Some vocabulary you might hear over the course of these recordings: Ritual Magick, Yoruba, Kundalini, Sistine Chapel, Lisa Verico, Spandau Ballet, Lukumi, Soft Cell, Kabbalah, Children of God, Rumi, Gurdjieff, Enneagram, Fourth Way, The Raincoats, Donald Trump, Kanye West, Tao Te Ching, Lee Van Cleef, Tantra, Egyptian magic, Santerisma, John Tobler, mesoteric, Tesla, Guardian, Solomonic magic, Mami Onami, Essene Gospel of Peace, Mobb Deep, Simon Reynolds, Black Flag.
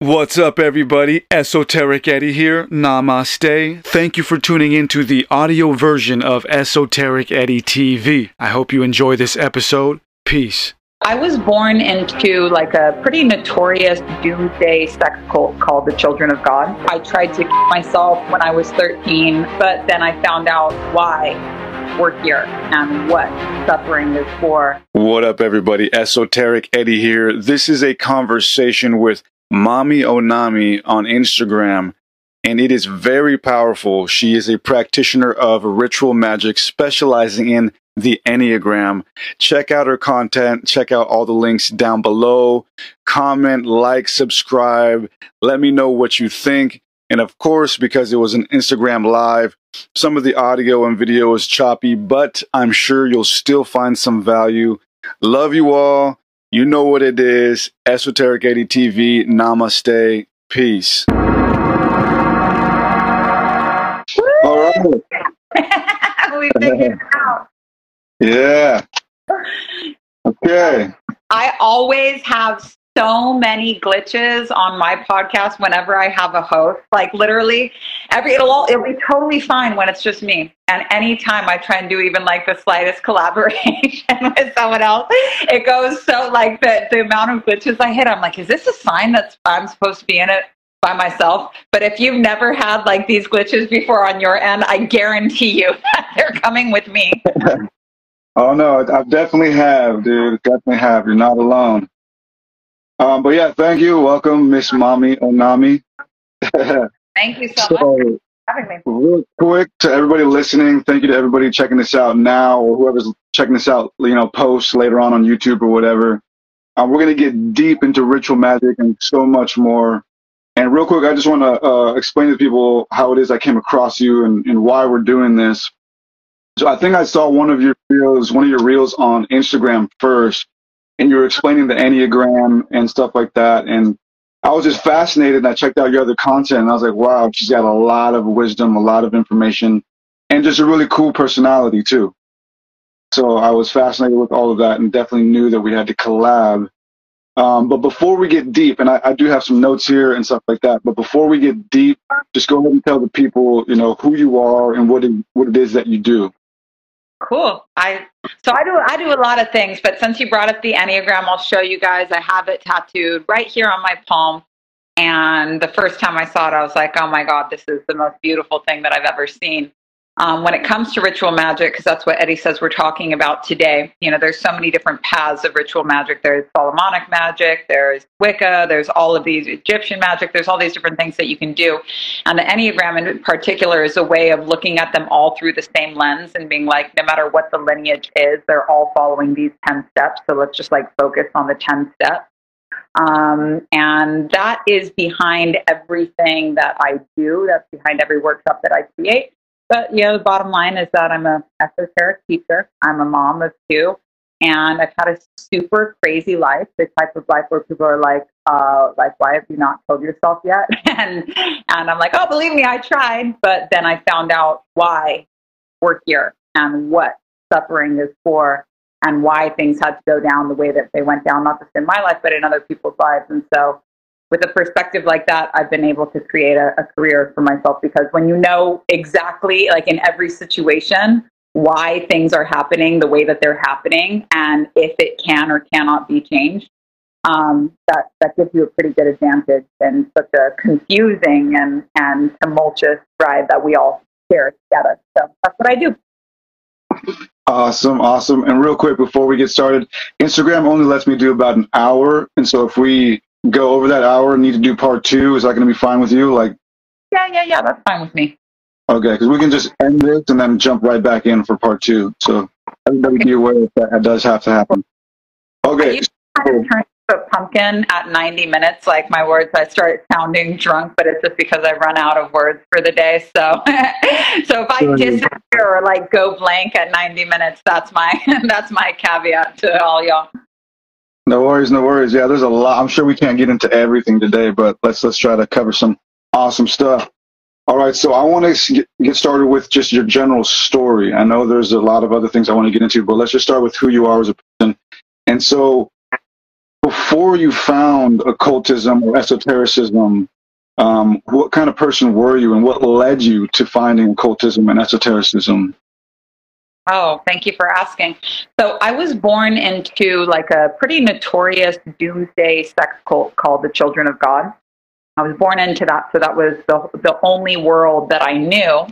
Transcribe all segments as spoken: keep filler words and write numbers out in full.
What's up, everybody? Esoteric Eddie here. Namaste. Thank you for tuning in to the audio version of Esoteric Eddie T V. I hope you enjoy this episode. Peace. I was born into like a pretty notorious doomsday sect cult called the Children of God. I tried to kill myself when I was thirteen, but then I found out why we're here and what suffering is for. What up, everybody? Esoteric Eddie here. This is a conversation with Mami Onami on Instagram, and it is very powerful. She is a practitioner of ritual magic specializing in the Enneagram. Check out her content. Check out all the links down below. Comment, like, subscribe. Let me know what you think. And of course, because it was an Instagram live, some of the audio and video is choppy, but I'm sure you'll still find some value. Love you all. You know what it is. Esoteric Eddie T V. Namaste. Peace. All right. We figured it out. Yeah. Okay. I always have so many glitches on my podcast whenever I have a host. Like literally, every it'll all, it'll be totally fine when it's just me. And anytime I try and do even like the slightest collaboration with someone else, it goes so like the, the amount of glitches I hit, I'm like, is this a sign that I'm supposed to be in it by myself? But if you've never had like these glitches before on your end, I guarantee you that they're coming with me. Oh no, I definitely have, dude. Definitely have. You're not alone. Um, but yeah, thank you. Welcome, Miss Mami Onami. Thank you so, so much. Real quick to everybody listening, thank you to everybody checking this out now, or whoever's checking this out, you know, posts later on on YouTube or whatever. Uh, we're going to get deep into ritual magic and so much more. And real quick, I just want to uh, explain to people how it is I came across you and, and why we're doing this. So I think I saw one of your reels, one of your reels on Instagram first, and you were explaining the Enneagram and stuff like that. And I was just fascinated, and I checked out your other content, and I was like, wow, she's got a lot of wisdom, a lot of information, and just a really cool personality, too. So I was fascinated with all of that and definitely knew that we had to collab. Um, but before we get deep, and I, I do have some notes here and stuff like that, but before we get deep, just go ahead and tell the people, you know, who you are and what it, what it is that you do. Cool. I so I do I do a lot of things, but since you brought up the Enneagram, I'll show you guys. I have it tattooed right here on my palm. And the first time I saw it, I was like, oh my God, this is the most beautiful thing that I've ever seen. Um, when it comes to ritual magic, because that's what Eddie says we're talking about today, you know, there's so many different paths of ritual magic. There's Solomonic magic, there's Wicca, there's all of these Egyptian magic, there's all these different things that you can do. And the Enneagram in particular is a way of looking at them all through the same lens and being like, no matter what the lineage is, they're all following these ten steps. So let's just like focus on the ten steps. Um, and that is behind everything that I do. That's behind every workshop that I create. But, you know, the bottom line is that I'm an esoteric teacher. I'm a mom of two. And I've had a super crazy life, the type of life where people are like, uh, like, why have you not killed yourself yet? and and I'm like, oh, believe me, I tried. But then I found out why we're here and what suffering is for and why things had to go down the way that they went down, not just in my life, but in other people's lives. And so with a perspective like that, I've been able to create a, a career for myself, because when you know exactly, like in every situation, why things are happening the way that they're happening, and if it can or cannot be changed, um, that, that gives you a pretty good advantage in such a confusing and, and tumultuous ride that we all share together. So that's what I do. Awesome, awesome. And real quick, before we get started, Instagram only lets me do about an hour. And so if we go over that hour and need to do part two, is that going to be fine with you? Like, yeah, yeah, yeah, that's fine with me. Okay, because we can just end this and then jump right back in for part two. So everybody be aware that that does have to happen. Okay. I used to kind of turn into a pumpkin at ninety minutes. Like my words, I start sounding drunk, but it's just because I run out of words for the day. So, so if I disappear or like go blank at ninety minutes, that's my that's my caveat to all y'all. No worries, no worries. Yeah, there's a lot. I'm sure we can't get into everything today, but let's let's try to cover some awesome stuff. All right, so I want to get started with just your general story. I know there's a lot of other things I want to get into, but let's just start with who you are as a person. And so before you found occultism or esotericism, um, what kind of person were you, and what led you to finding occultism and esotericism? Oh, thank you for asking. So I was born into like a pretty notorious doomsday sex cult called the Children of God. I was born into that, so that was the, the only world that I knew.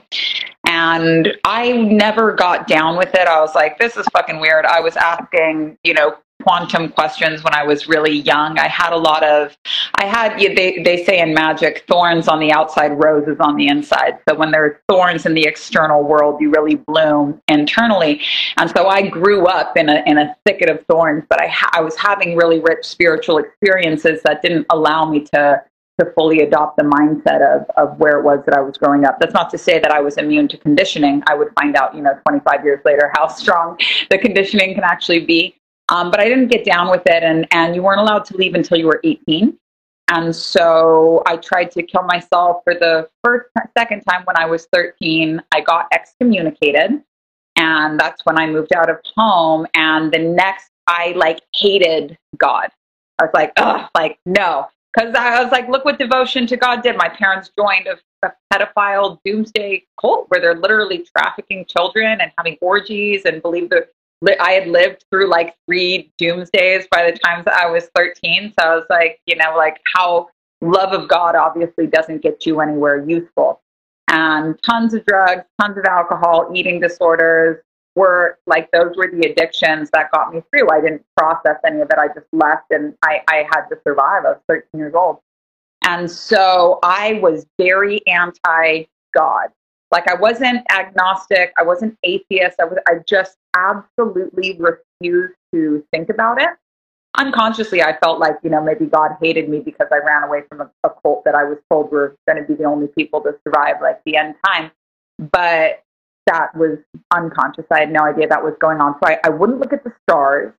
And I never got down with it. I was like, this is fucking weird. I was asking, you know, quantum questions when I was really young. I had a lot of, I had, they, they say in magic, thorns on the outside, roses on the inside. So when there are thorns in the external world, you really bloom internally. And so I grew up in a, in a thicket of thorns, but I, I was having really rich spiritual experiences that didn't allow me to to fully adopt the mindset of, of where it was that I was growing up. That's not to say that I was immune to conditioning. I would find out, you know, twenty-five years later, how strong the conditioning can actually be. Um, but I didn't get down with it. And, and you weren't allowed to leave until you were eighteen. And so I tried to kill myself for the first, second time when I was thirteen. I got excommunicated. And that's when I moved out of home. And the next, I like hated God. I was like, ugh, like, no. Because I was like, look what devotion to God did. My parents joined a, a pedophile doomsday cult where they're literally trafficking children and having orgies, and believed that I had lived through like three doomsdays by the time I was thirteen. So I was like, you know, like how love of God obviously doesn't get you anywhere useful. And tons of drugs, tons of alcohol, eating disorders were like, those were the addictions that got me through. I didn't process any of it. I just left, and I, I had to survive. I was thirteen years old. And so I was very anti-God. Like I wasn't agnostic. I wasn't atheist. I was, I just absolutely refused to think about it. Unconsciously, I felt like, you know, maybe God hated me because I ran away from a, a cult that I was told were going to be the only people to survive like the end time. But that was unconscious. I had no idea that was going on. So I, I wouldn't look at the stars.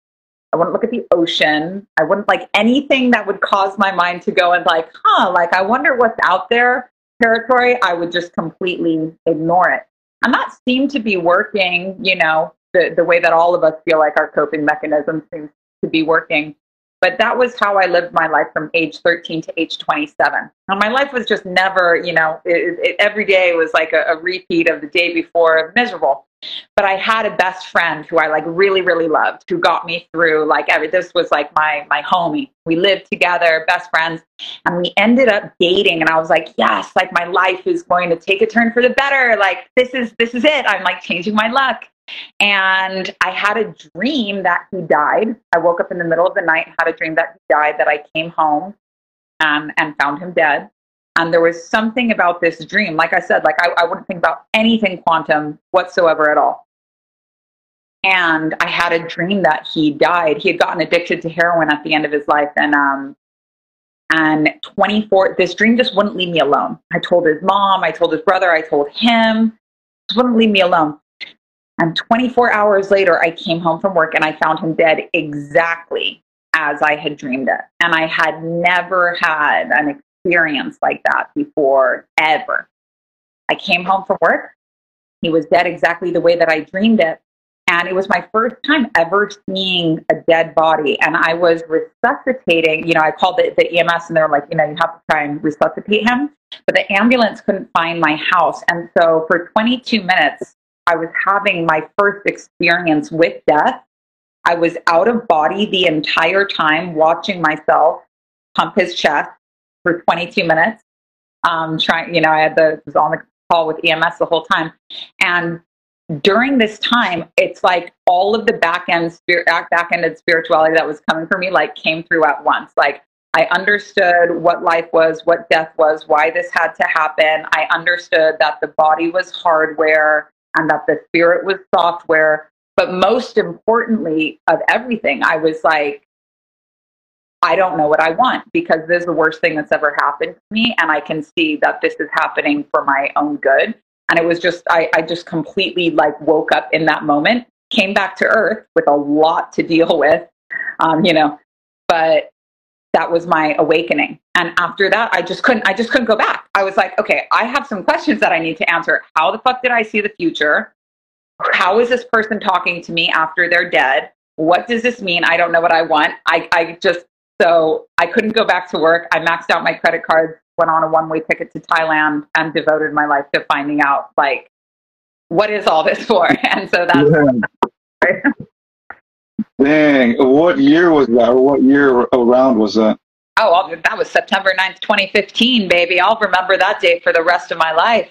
I wouldn't look at the ocean. I wouldn't like anything that would cause my mind to go and like, huh, like I wonder what's out there territory. I would just completely ignore it. And that seemed to be working, you know, the, the way that all of us feel like our coping mechanism seems to be working. But that was how I lived my life from age thirteen to age twenty-seven. And my life was just never, you know, it, it, every day was like a, a repeat of the day before, miserable. But I had a best friend who I like really, really loved, who got me through like every, this was like my, my homie. We lived together, best friends, and we ended up dating. And I was like, yes, like my life is going to take a turn for the better. Like this is, this is it. I'm like changing my luck. And I had a dream that he died. I woke up in the middle of the night, had a dream that he died, that I came home and, and found him dead. And there was something about this dream. Like I said, like I, I wouldn't think about anything quantum whatsoever at all. And I had a dream that he died. He had gotten addicted to heroin at the end of his life. And, um, and twenty-four, this dream just wouldn't leave me alone. I told his mom, I told his brother, I told him, just wouldn't leave me alone. And twenty-four hours later, I came home from work and I found him dead exactly as I had dreamed it. And I had never had an experience like that before, ever. I came home from work. He was dead exactly the way that I dreamed it. And it was my first time ever seeing a dead body. And I was resuscitating, you know, I called the, the E M S and they were like, you know, you have to try and resuscitate him. But the ambulance couldn't find my house. And so for twenty-two minutes, I was having my first experience with death. I was out of body the entire time, watching myself pump his chest for twenty-two minutes. Um, trying, you know, I had the was on the call with E M S the whole time. And during this time, it's like all of the back end spirit, back ended spirituality that was coming for me, like came through at once. Like I understood what life was, what death was, why this had to happen. I understood that the body was hardware, and that the spirit was software. But most importantly of everything, I was like, I don't know what I want, because this is the worst thing that's ever happened to me. And I can see that this is happening for my own good. And it was just, I, I just completely like woke up in that moment, came back to earth with a lot to deal with, um, you know, but that was my awakening. And after that, I just couldn't, I just couldn't go back. I was like, okay, I have some questions that I need to answer. How the fuck did I see the future? How is this person talking to me after they're dead? What does this mean? I don't know what I want. I, I just So I couldn't go back to work. I maxed out my credit cards, went on a one-way ticket to Thailand, and devoted my life to finding out, like, what is all this for? And so that's... Yeah. Dang, what year was that? Or what year around was that? Oh, I'll, that was September ninth, twenty fifteen, baby. I'll remember that date for the rest of my life.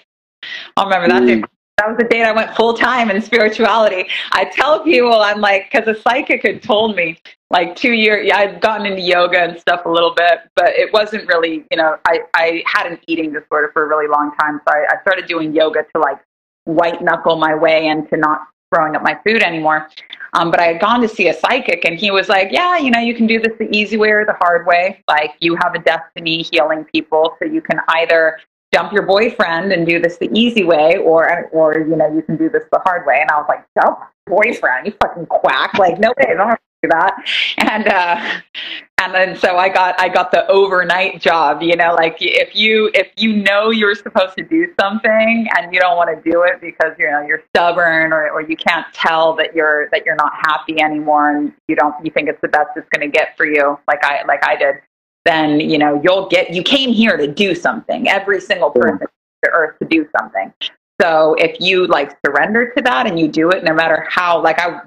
I'll remember that mm. date. That was the date I went full-time in spirituality. I tell people, I'm like, because a psychic had told me, like, two years, yeah, I'd gotten into yoga and stuff a little bit, but it wasn't really, you know, I, I had an eating disorder for a really long time, so I, I started doing yoga to, like, white-knuckle my way into not throwing up my food anymore. Um, but I had gone to see a psychic, and he was like, yeah, you know, you can do this the easy way or the hard way. Like, you have a destiny healing people, so you can either dump your boyfriend and do this the easy way, or, or you know, you can do this the hard way. And I was like, dump boyfriend, you fucking quack. Like, no way, I don't have to do that. And, uh, and then, so I got, I got the overnight job, you know, like, if you, if you know you're supposed to do something and you don't want to do it because, you know, you're stubborn, or, or you can't tell that you're, that you're not happy anymore, and you don't, you think it's the best it's going to get for you. Like I, like I did. Then, you know, you'll get, you came here to do something. Every single person to earth to do something. So if you, like, surrender to that and you do it, no matter how, like, I,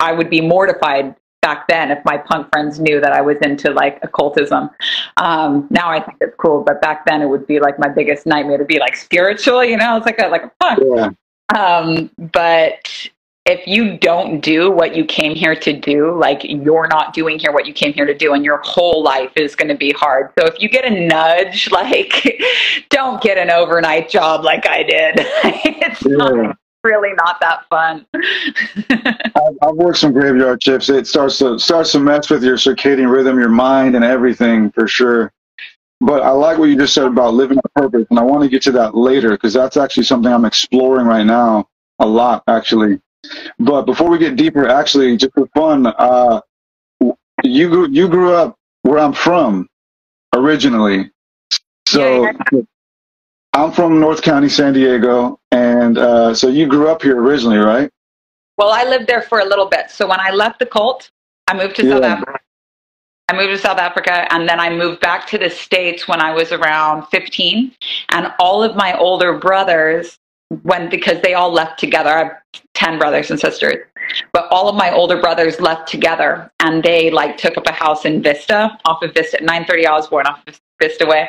I would be mortified back then if my punk friends knew that I was into, like, occultism. Um, now I think it's cool, but back then it would be, like, my biggest nightmare to be, like, spiritual, you know, it's like a, like a punk. Yeah. Um, but if you don't do what you came here to do, like, you're not doing here what you came here to do, and your whole life is going to be hard. So if you get a nudge, like, don't get an overnight job like I did. It's yeah. not, really not that fun. I've, I've worked some graveyard shifts. It starts to starts to mess with your circadian rhythm, your mind, and everything, for sure. But I like what you just said about living on purpose, and I want to get to that later, because that's actually something I'm exploring right now a lot, actually. But before we get deeper, actually, just for fun, uh, you you grew up where I'm from originally. So yeah, yeah. I'm from North County, San Diego, and uh, so you grew up here originally, right? Well, I lived there for a little bit. So when I left the cult, I moved to yeah. South Africa. I moved to South Africa, and then I moved back to the States when I was around fifteen, and all of my older brothers, when, because they all left together. I have ten brothers and sisters, but all of my older brothers left together, and they, like, took up a house in Vista, off of Vista, nine thirty Osborne, off of Vista Way.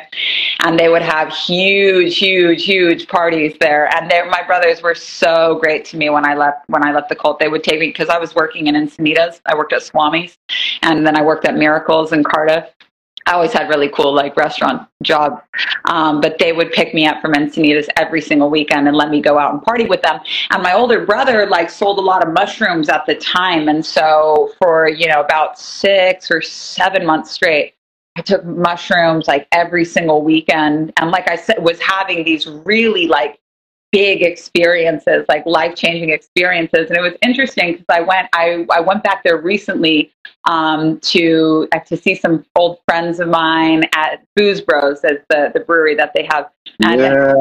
And they would have huge, huge, huge parties there. And they, my brothers were so great to me when I left, when I left the cult. They would take me, because I was working in Encinitas. I worked at Swami's, and then I worked at Miracles in Cardiff. I always had really cool, like, restaurant jobs, um, but they would pick me up from Encinitas every single weekend and let me go out and party with them. And my older brother, like, sold a lot of mushrooms at the time. And so for, you know, about six or seven months straight, I took mushrooms, like, every single weekend. And like I said, was having these really, like, big experiences, like, life-changing experiences. And it was interesting because I went, I, I went back there recently um, to, uh, to see some old friends of mine at Booze Bros, as the, the brewery that they have. And yeah.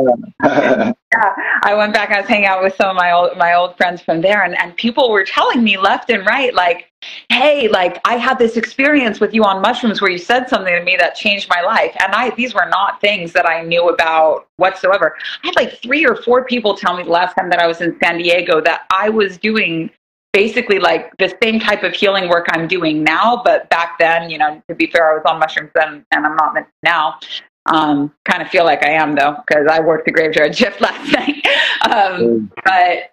And, yeah, I went back, I was hanging out with some of my old, my old friends from there, and, and people were telling me left and right, like, hey, like, I had this experience with you on mushrooms where you said something to me that changed my life. And I, these were not things that I knew about whatsoever. I had like three or four people tell me the last time that I was in San Diego that I was doing basically like the same type of healing work I'm doing now. But back then, you know, to be fair, I was on mushrooms then, and I'm not now. Um, kind of feel like I am, though, because I worked the graveyard shift last night. um, but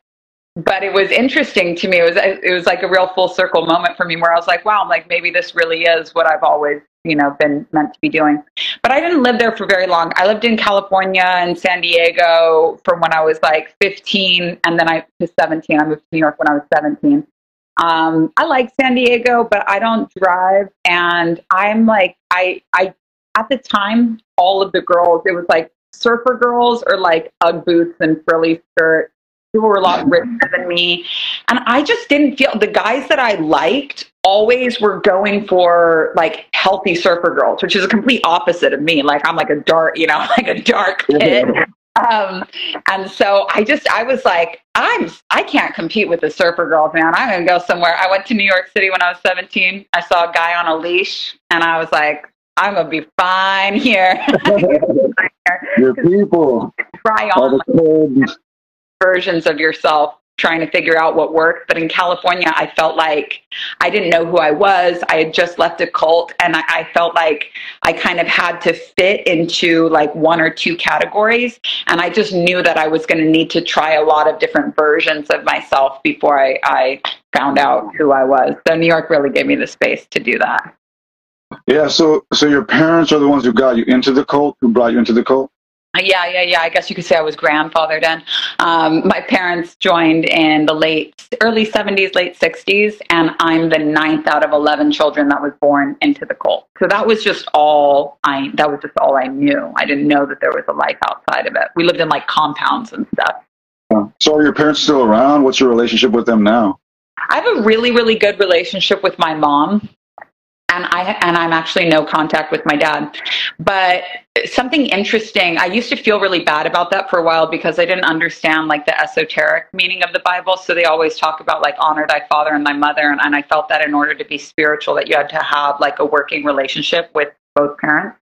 but it was interesting to me. It was it was like a real full circle moment for me, where I was like, wow, I'm like, maybe this really is what I've always, you know, been meant to be doing. But I didn't live there for very long. I lived in California and San Diego from when I was like fifteen, and then I to seventeen. I moved to New York when I was seventeen. Um, I like San Diego, but I don't drive, and I'm like I I. At the time, all of the girls, it was like surfer girls or like Ugg boots and frilly skirts, who were a lot richer than me. And I just didn't feel, the guys that I liked always were going for like healthy surfer girls, which is a complete opposite of me. Like I'm like a dark, you know, like a dark kid. Um, and so I just, I was like, I'm, I can't compete with the surfer girls, man. I'm going to go somewhere. I went to New York City when I was seventeen. I saw a guy on a leash and I was like, I'm going to be fine here. Your people. Try on like, versions of yourself, trying to figure out what worked. But in California, I felt like I didn't know who I was. I had just left a cult and I, I felt like I kind of had to fit into like one or two categories. And I just knew that I was going to need to try a lot of different versions of myself before I, I found out who I was. So New York really gave me the space to do that. Yeah. So, so your parents are the ones who got you into the cult, who brought you into the cult? Yeah, yeah, yeah. I guess you could say I was grandfathered in. Um, my parents joined in the late, early seventies, late sixties, and I'm the ninth out of eleven children that was born into the cult. So that was just all I, that was just all I knew. I didn't know that there was a life outside of it. We lived in like compounds and stuff. So are your parents still around? What's your relationship with them now? I have a really, really good relationship with my mom. And, I, and I'm actually no contact with my dad. But something interesting, I used to feel really bad about that for a while because I didn't understand like the esoteric meaning of the Bible. So they always talk about like honor thy father and thy mother. And, and I felt that in order to be spiritual that you had to have like a working relationship with both parents.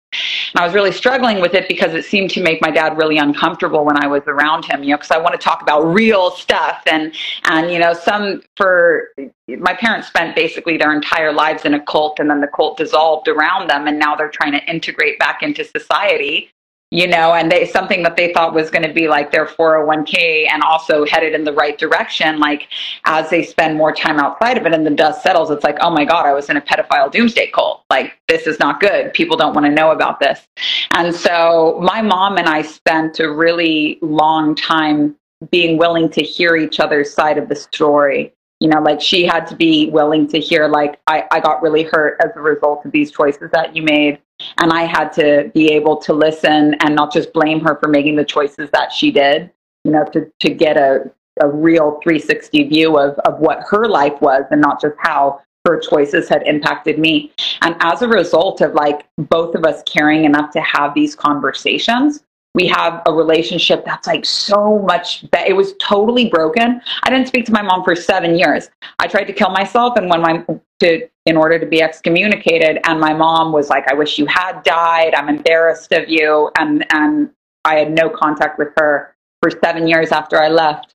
And I was really struggling with it because it seemed to make my dad really uncomfortable when I was around him, you know, because I want to talk about real stuff. And, and, you know, some for my parents spent basically their entire lives in a cult and then the cult dissolved around them. And now they're trying to integrate back into society, you know, and they, something that they thought was going to be like their four oh one K and also headed in the right direction. Like as they spend more time outside of it and the dust settles, it's like, oh my God, I was in a pedophile doomsday cult. Like this is not good. People don't want to know about this. And so my mom and I spent a really long time being willing to hear each other's side of the story. You know, like she had to be willing to hear, like, I, I got really hurt as a result of these choices that you made. And I had to be able to listen and not just blame her for making the choices that she did, you know, to, to get a, a real three sixty view of, of what her life was and not just how her choices had impacted me. And as a result of like both of us caring enough to have these conversations, we have a relationship that's like so much better. It was totally broken. I didn't speak to my mom for seven years. I tried to kill myself, and when my to in order to be excommunicated, and my mom was like, "I wish you had died. I'm embarrassed of you." And and I had no contact with her for seven years after I left.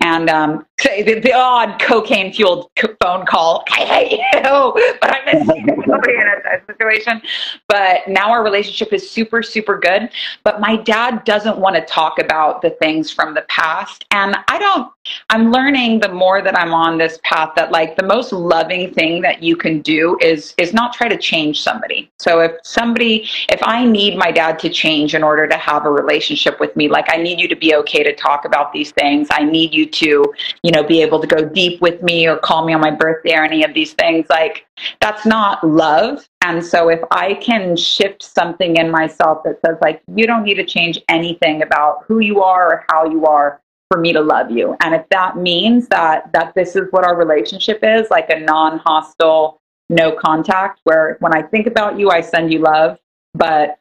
And um, the, the odd cocaine fueled phone call, I hate you, but I miss you. Nobody in that situation. But now our relationship is super, super good. But my dad doesn't want to talk about the things from the past. And I don't, I'm learning the more that I'm on this path that like the most loving thing that you can do is, is not try to change somebody. So if somebody, if I need my dad to change in order to have a relationship with me, like I need you to be okay to talk about these things. I need you to, you know, be able to go deep with me or call me on my birthday or any of these things. Like that's not love. And so if I can shift something in myself that says like, you don't need to change anything about who you are or how you are for me to love you. And if that means that, that this is what our relationship is, like a non-hostile, no contact, where when I think about you, I send you love, but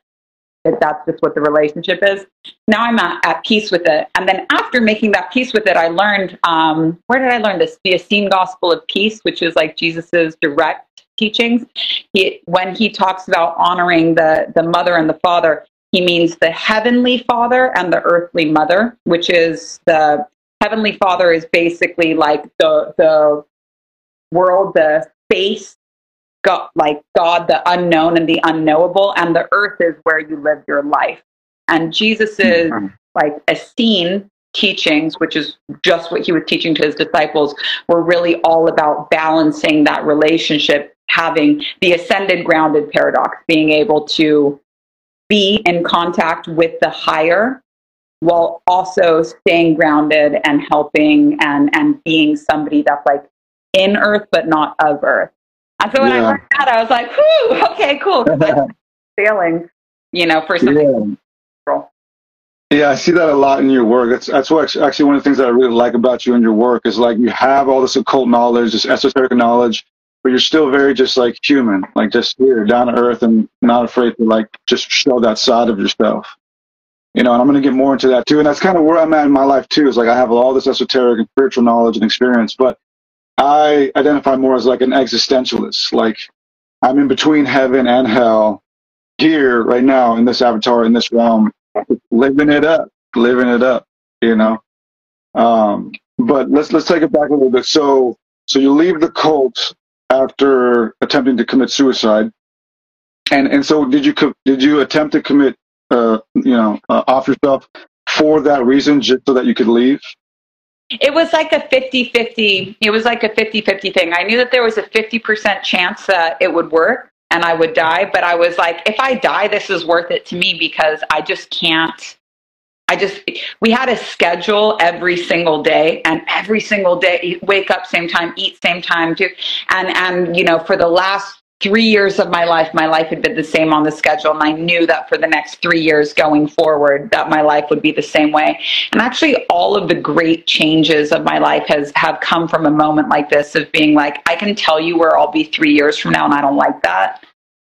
if that's just what the relationship is. Now I'm at, at peace with it. And then after making that peace with it, I learned, um, where did I learn this? The Essene Gospel of Peace, which is like Jesus's direct teachings. He, when he talks about honoring the, the mother and the father, he means the heavenly father and the earthly mother, which is the heavenly father is basically like the, the world, the space, God, like God, the unknown and the unknowable, and the earth is where you live your life. And Jesus's mm-hmm. like Essene teachings, which is just what he was teaching to his disciples, were really all about balancing that relationship, having the ascended grounded paradox, being able to be in contact with the higher while also staying grounded and helping and, and being somebody that's like in earth, but not of earth. And so when yeah. I learned that, I was like, whew, okay, cool. Failing, you know, for something. Yeah. yeah, I see that a lot in your work. That's, that's what actually one of the things that I really like about you and your work is like you have all this occult knowledge, this esoteric knowledge, but you're still very just like human, like just here, down to earth and not afraid to like just show that side of yourself. You know, and I'm going to get more into that too. And that's kind of where I'm at in my life too. Is like I have all this esoteric and spiritual knowledge and experience, but I identify more as like an existentialist. Like I'm in between heaven and hell here right now in this avatar, in this realm, living it up, living it up, you know. Um, but let's let's take it back a little bit. So so you leave the cult after attempting to commit suicide, and and so did you did you attempt to commit? Uh, you know, uh, off yourself for that reason, just so that you could leave? It was like a fifty fifty. It was like a fifty fifty thing. I knew that there was a fifty percent chance that it would work and I would die. But I was like, if I die, this is worth it to me because I just can't. I just, we had a schedule every single day, and every single day, wake up same time, eat same time, do, and, and, you know, for the last three years of my life, my life had been the same on the schedule. And I knew that for the next three years going forward, that my life would be the same way. And actually all of the great changes of my life has have come from a moment like this of being like, I can tell you where I'll be three years from now. And I don't like that.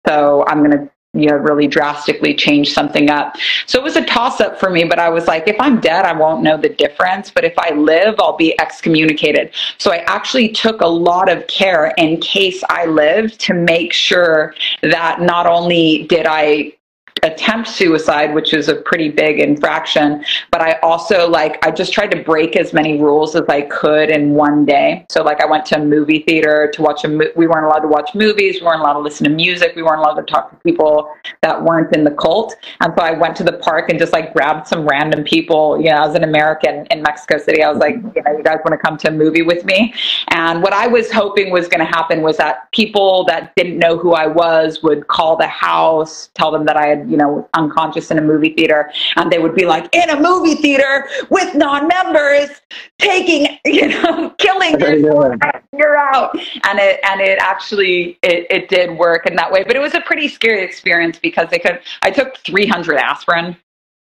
So I'm going to, you know, really drastically change something up. So it was a toss up for me, but I was like, if I'm dead, I won't know the difference. But if I live, I'll be excommunicated. So I actually took a lot of care in case I lived to make sure that not only did I attempt suicide, which is a pretty big infraction, but I also like, I just tried to break as many rules as I could in one day. So like I went to a movie theater to watch a mo- we weren't allowed to watch movies. We weren't allowed to listen to music. We weren't allowed to talk to people that weren't in the cult. And so I went to the park and just like grabbed some random people. You know, I was an American in Mexico City. I was like, you know, you guys want to come to a movie with me? And what I was hoping was going to happen was that people that didn't know who I was would call the house, tell them that I had, you know, unconscious in a movie theater, and they would be like, in a movie theater with non-members, taking, you know, killing yourself, you're out. And it and it actually it, it did work in that way, but it was a pretty scary experience because they could. I took three hundred aspirin,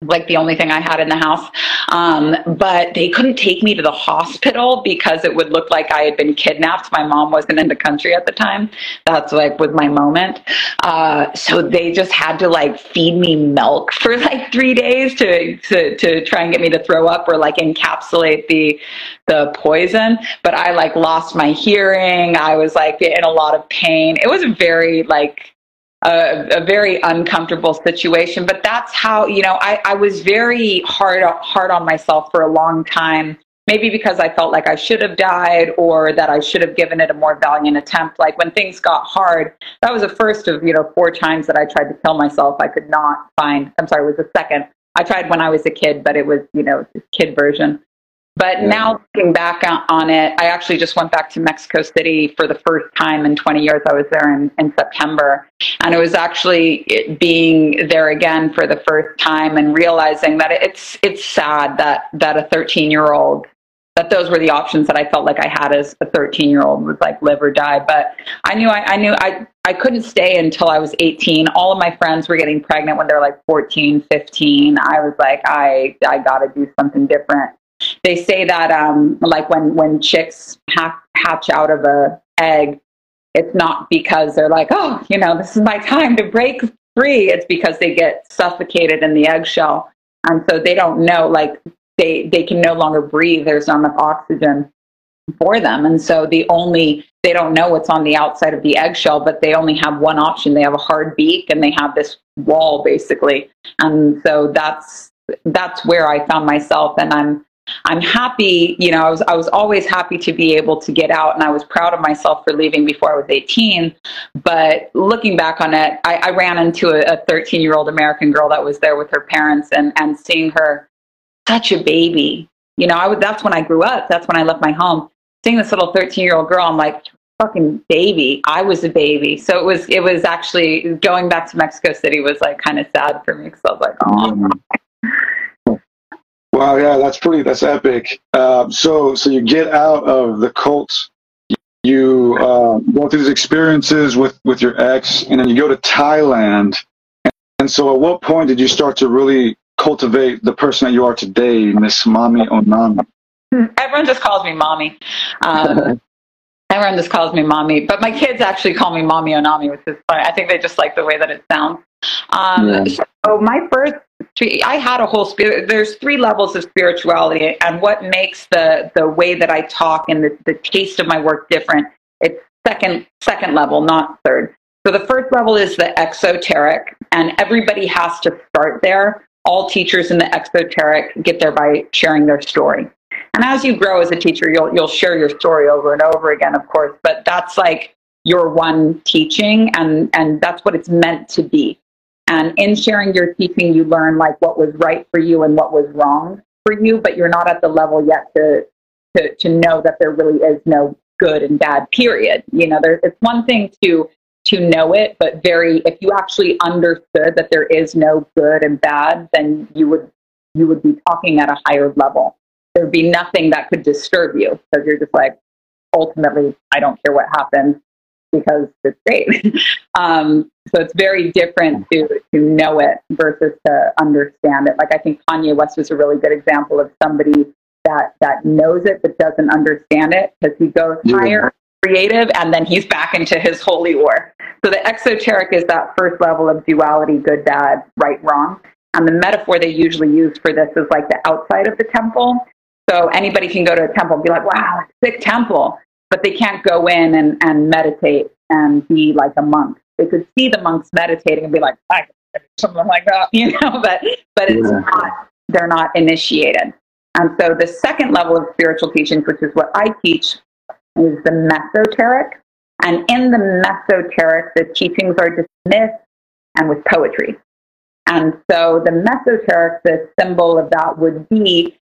like the only thing I had in the house, um, but they couldn't take me to the hospital because it would look like I had been kidnapped. My mom wasn't in the country at the time. That's like was my moment. Uh, so they just had to like feed me milk for like three days to, to, to try and get me to throw up or like encapsulate the, the poison. But I like lost my hearing. I was like in a lot of pain. It was very like, A, a very uncomfortable situation, but that's how, you know, I, I was very hard, hard on myself for a long time, maybe because I felt like I should have died or that I should have given it a more valiant attempt. Like when things got hard, that was the first of, you know, four times that I tried to kill myself. I could not find, I'm sorry, it was the second. I tried when I was a kid, but it was, you know, kid version. But now looking back on it, I actually just went back to Mexico City for the first time in twenty years. I was there in, in September. And it was actually being there again for the first time and realizing that it's it's sad that, that a thirteen-year-old, that those were the options that I felt like I had as a thirteen-year-old, was like live or die. But I knew I, I knew I, I couldn't stay until I was eighteen. All of my friends were getting pregnant when they were like fourteen, fifteen. I was like, I, I got to do something different. They say that, um, like when, when chicks ha- hatch out of a egg, it's not because they're like, oh, you know, this is my time to break free. It's because they get suffocated in the eggshell. And so they don't know, like they, they can no longer breathe. There's not enough oxygen for them. And so the only, they don't know what's on the outside of the eggshell, but they only have one option. They have a hard beak and they have this wall basically. And so that's, that's where I found myself. And I'm, I'm happy, you know, I was, I was always happy to be able to get out, and I was proud of myself for leaving before I was eighteen. But looking back on it, I, I ran into a, a thirteen-year-old American girl that was there with her parents, and, and seeing her, such a baby, you know, I would, that's when I grew up. That's when I left my home. Seeing this little thirteen-year-old girl, I'm like, fucking baby. I was a baby. So it was, it was actually, going back to Mexico City was like kind of sad for me because I was like, oh. Mm-hmm. Wow, yeah, that's pretty, that's epic. Uh, so so you get out of the cult, you uh, go through these experiences with, with your ex, and then you go to Thailand. And, and so at what point did you start to really cultivate the person that you are today, Miss Mami Onami? Everyone just calls me Mommy. Um, everyone just calls me Mommy. But my kids actually call me Mami Onami, which is funny. I think they just like the way that it sounds. Um, yeah. So my first to, I had a whole spirit, there's three levels of spirituality, and what makes the, the way that I talk and the, the taste of my work different, it's second, second level, not third. So the first level is the exoteric, and everybody has to start there. All teachers in the exoteric get there by sharing their story. And as you grow as a teacher, you'll, you'll share your story over and over again, of course, but that's like your one teaching, and, and that's what it's meant to be. And in sharing your teaching, you learn like what was right for you and what was wrong for you, but you're not at the level yet to, to, to know that there really is no good and bad, period. You know, there, it's one thing to, to know it, but very, if you actually understood that there is no good and bad, then you would, you would be talking at a higher level. There'd be nothing that could disturb you, because you're just like, ultimately, I don't care what happens, because it's great. um, so it's very different to, to know it versus to understand it. Like, I think Kanye West was a really good example of somebody that, that knows it but doesn't understand it, because he goes yeah. higher, creative, and then he's back into his holy war. So the exoteric is that first level of duality, good, bad, right, wrong. And the metaphor they usually use for this is like the outside of the temple. So anybody can go to a temple and be like, wow, sick temple. But they can't go in and, and meditate and be like a monk. They could see the monks meditating and be like, I could do something like that, you know, but, but it's yeah. not, they're not initiated. And so the second level of spiritual teachings, which is what I teach, is the mesoteric. And in the mesoteric, the teachings are dismissed and with poetry. And so the mesoteric, the symbol of that would be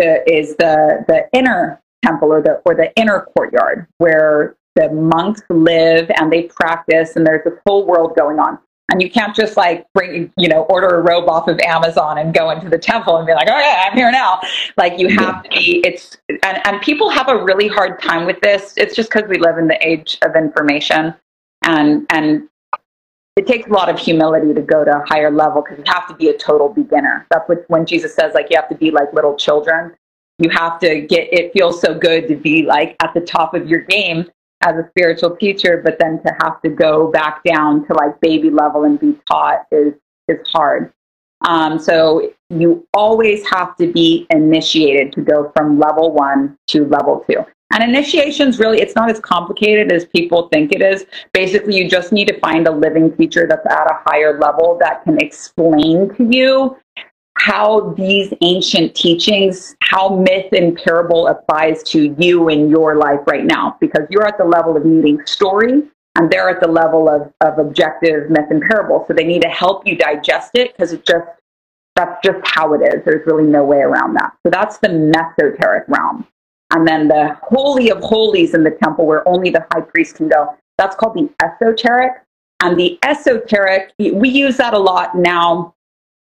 to, is the, the inner temple or the or the inner courtyard where the monks live and they practice, and there's this whole world going on, and you can't just like bring you know order a robe off of Amazon and go into the temple and be like, oh yeah, I'm here now. Like, you have to be, it's and, and people have a really hard time with this. It's just because we live in the age of information, and and it takes a lot of humility to go to a higher level, because you have to be a total beginner. That's what, when Jesus says like you have to be like little children. You have to get, it feels so good to be like at the top of your game as a spiritual teacher, but then to have to go back down to like baby level and be taught is, is hard. Um, so you always have to be initiated to go from level one to level two. And initiation's really, it's not as complicated as people think it is. Basically, you just need to find a living teacher that's at a higher level that can explain to you how these ancient teachings, how myth and parable applies to you in your life right now, because you're at the level of needing story and they're at the level of, of objective myth and parable. So they need to help you digest it, because it just, that's just how it is. There's really no way around that. So that's the mesoteric realm. And then the holy of holies in the temple where only the high priest can go, that's called the esoteric. And the esoteric, we use that a lot now.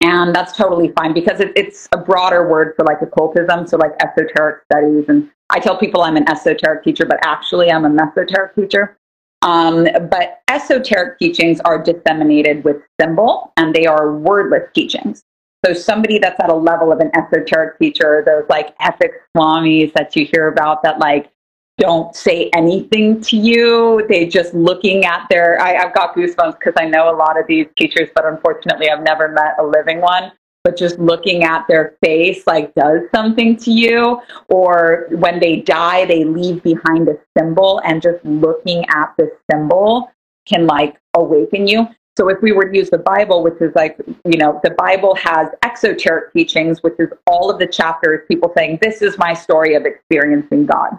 And that's totally fine, because it, it's a broader word for like occultism, so like esoteric studies. And I tell people I'm an esoteric teacher, but actually I'm a mesoteric teacher. Um, but esoteric teachings are disseminated with symbol, and they are wordless teachings. So somebody that's at a level of an esoteric teacher, those like ethics swamis that you hear about that like don't say anything to you. They just looking at their, I, I've got goosebumps because I know a lot of these teachers, but unfortunately I've never met a living one, but just looking at their face, like does something to you. Or when they die, they leave behind a symbol, and just looking at the symbol can like awaken you. So if we were to use the Bible, which is like, you know, the Bible has exoteric teachings, which is all of the chapters, people saying, this is my story of experiencing God.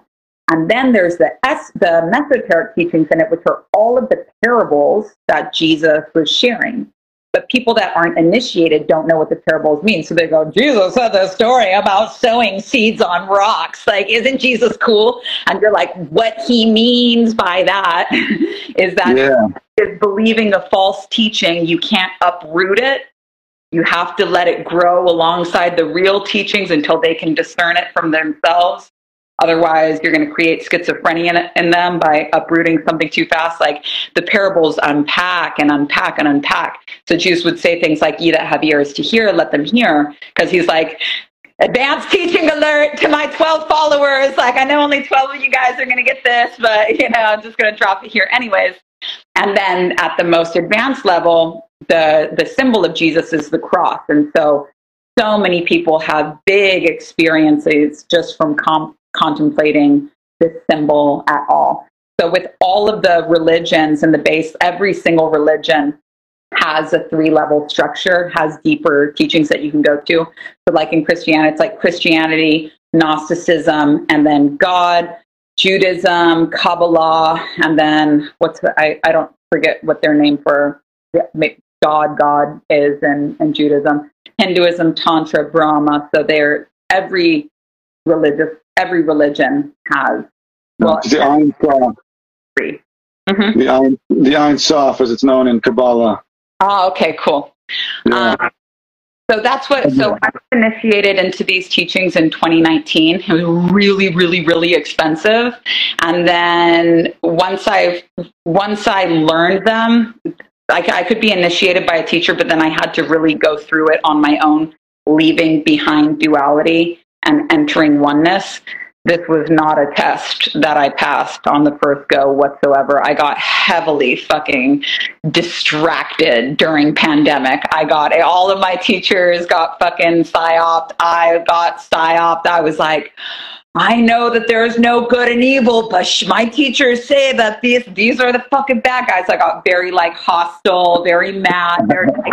And then there's the S, the mesoteric teachings in it, which are all of the parables that Jesus was sharing. But people that aren't initiated don't know what the parables mean. So they go, Jesus had a story about sowing seeds on rocks. Like, isn't Jesus cool? And you're like, what he means by that is that yeah. is believing a false teaching. You can't uproot it. You have to let it grow alongside the real teachings until they can discern it from themselves. Otherwise, you're going to create schizophrenia in, in them by uprooting something too fast. Like the parables unpack and unpack and unpack. So Jesus would say things like, ye that have ears to hear, let them hear. Because he's like, advanced teaching alert to my twelve followers. Like, I know only twelve of you guys are going to get this, but, you know, I'm just going to drop it here anyways. And then at the most advanced level, the the symbol of Jesus is the cross. And so, so many people have big experiences just from com- contemplating this symbol at all. So with all of the religions and the base, every single religion has a three-level structure, has deeper teachings that you can go to. So like in Christianity, it's like Christianity, Gnosticism, and then God, Judaism, Kabbalah, and then what's the, I, I don't forget what their name for God, God is in, in Judaism, Hinduism, Tantra, Brahma. So they're every religious, every religion has. Well, the Ain Soph. Mm-hmm. The Ain, the Ain Soph, as it's known in Kabbalah. Oh, okay, cool. Yeah. Um, so that's what, so I was initiated into these teachings in twenty nineteen. It was really, really, really expensive. And then once I, once I learned them, I, I could be initiated by a teacher, but then I had to really go through it on my own, leaving behind duality and entering oneness. This was not a test that I passed on the first go whatsoever. I got heavily fucking distracted during pandemic. I got, all of my teachers got fucking psyoped. I got psyoped. I was like, I know that there is no good and evil, but sh- my teachers say that these, these are the fucking bad guys. I got very like hostile, very mad. Very, like,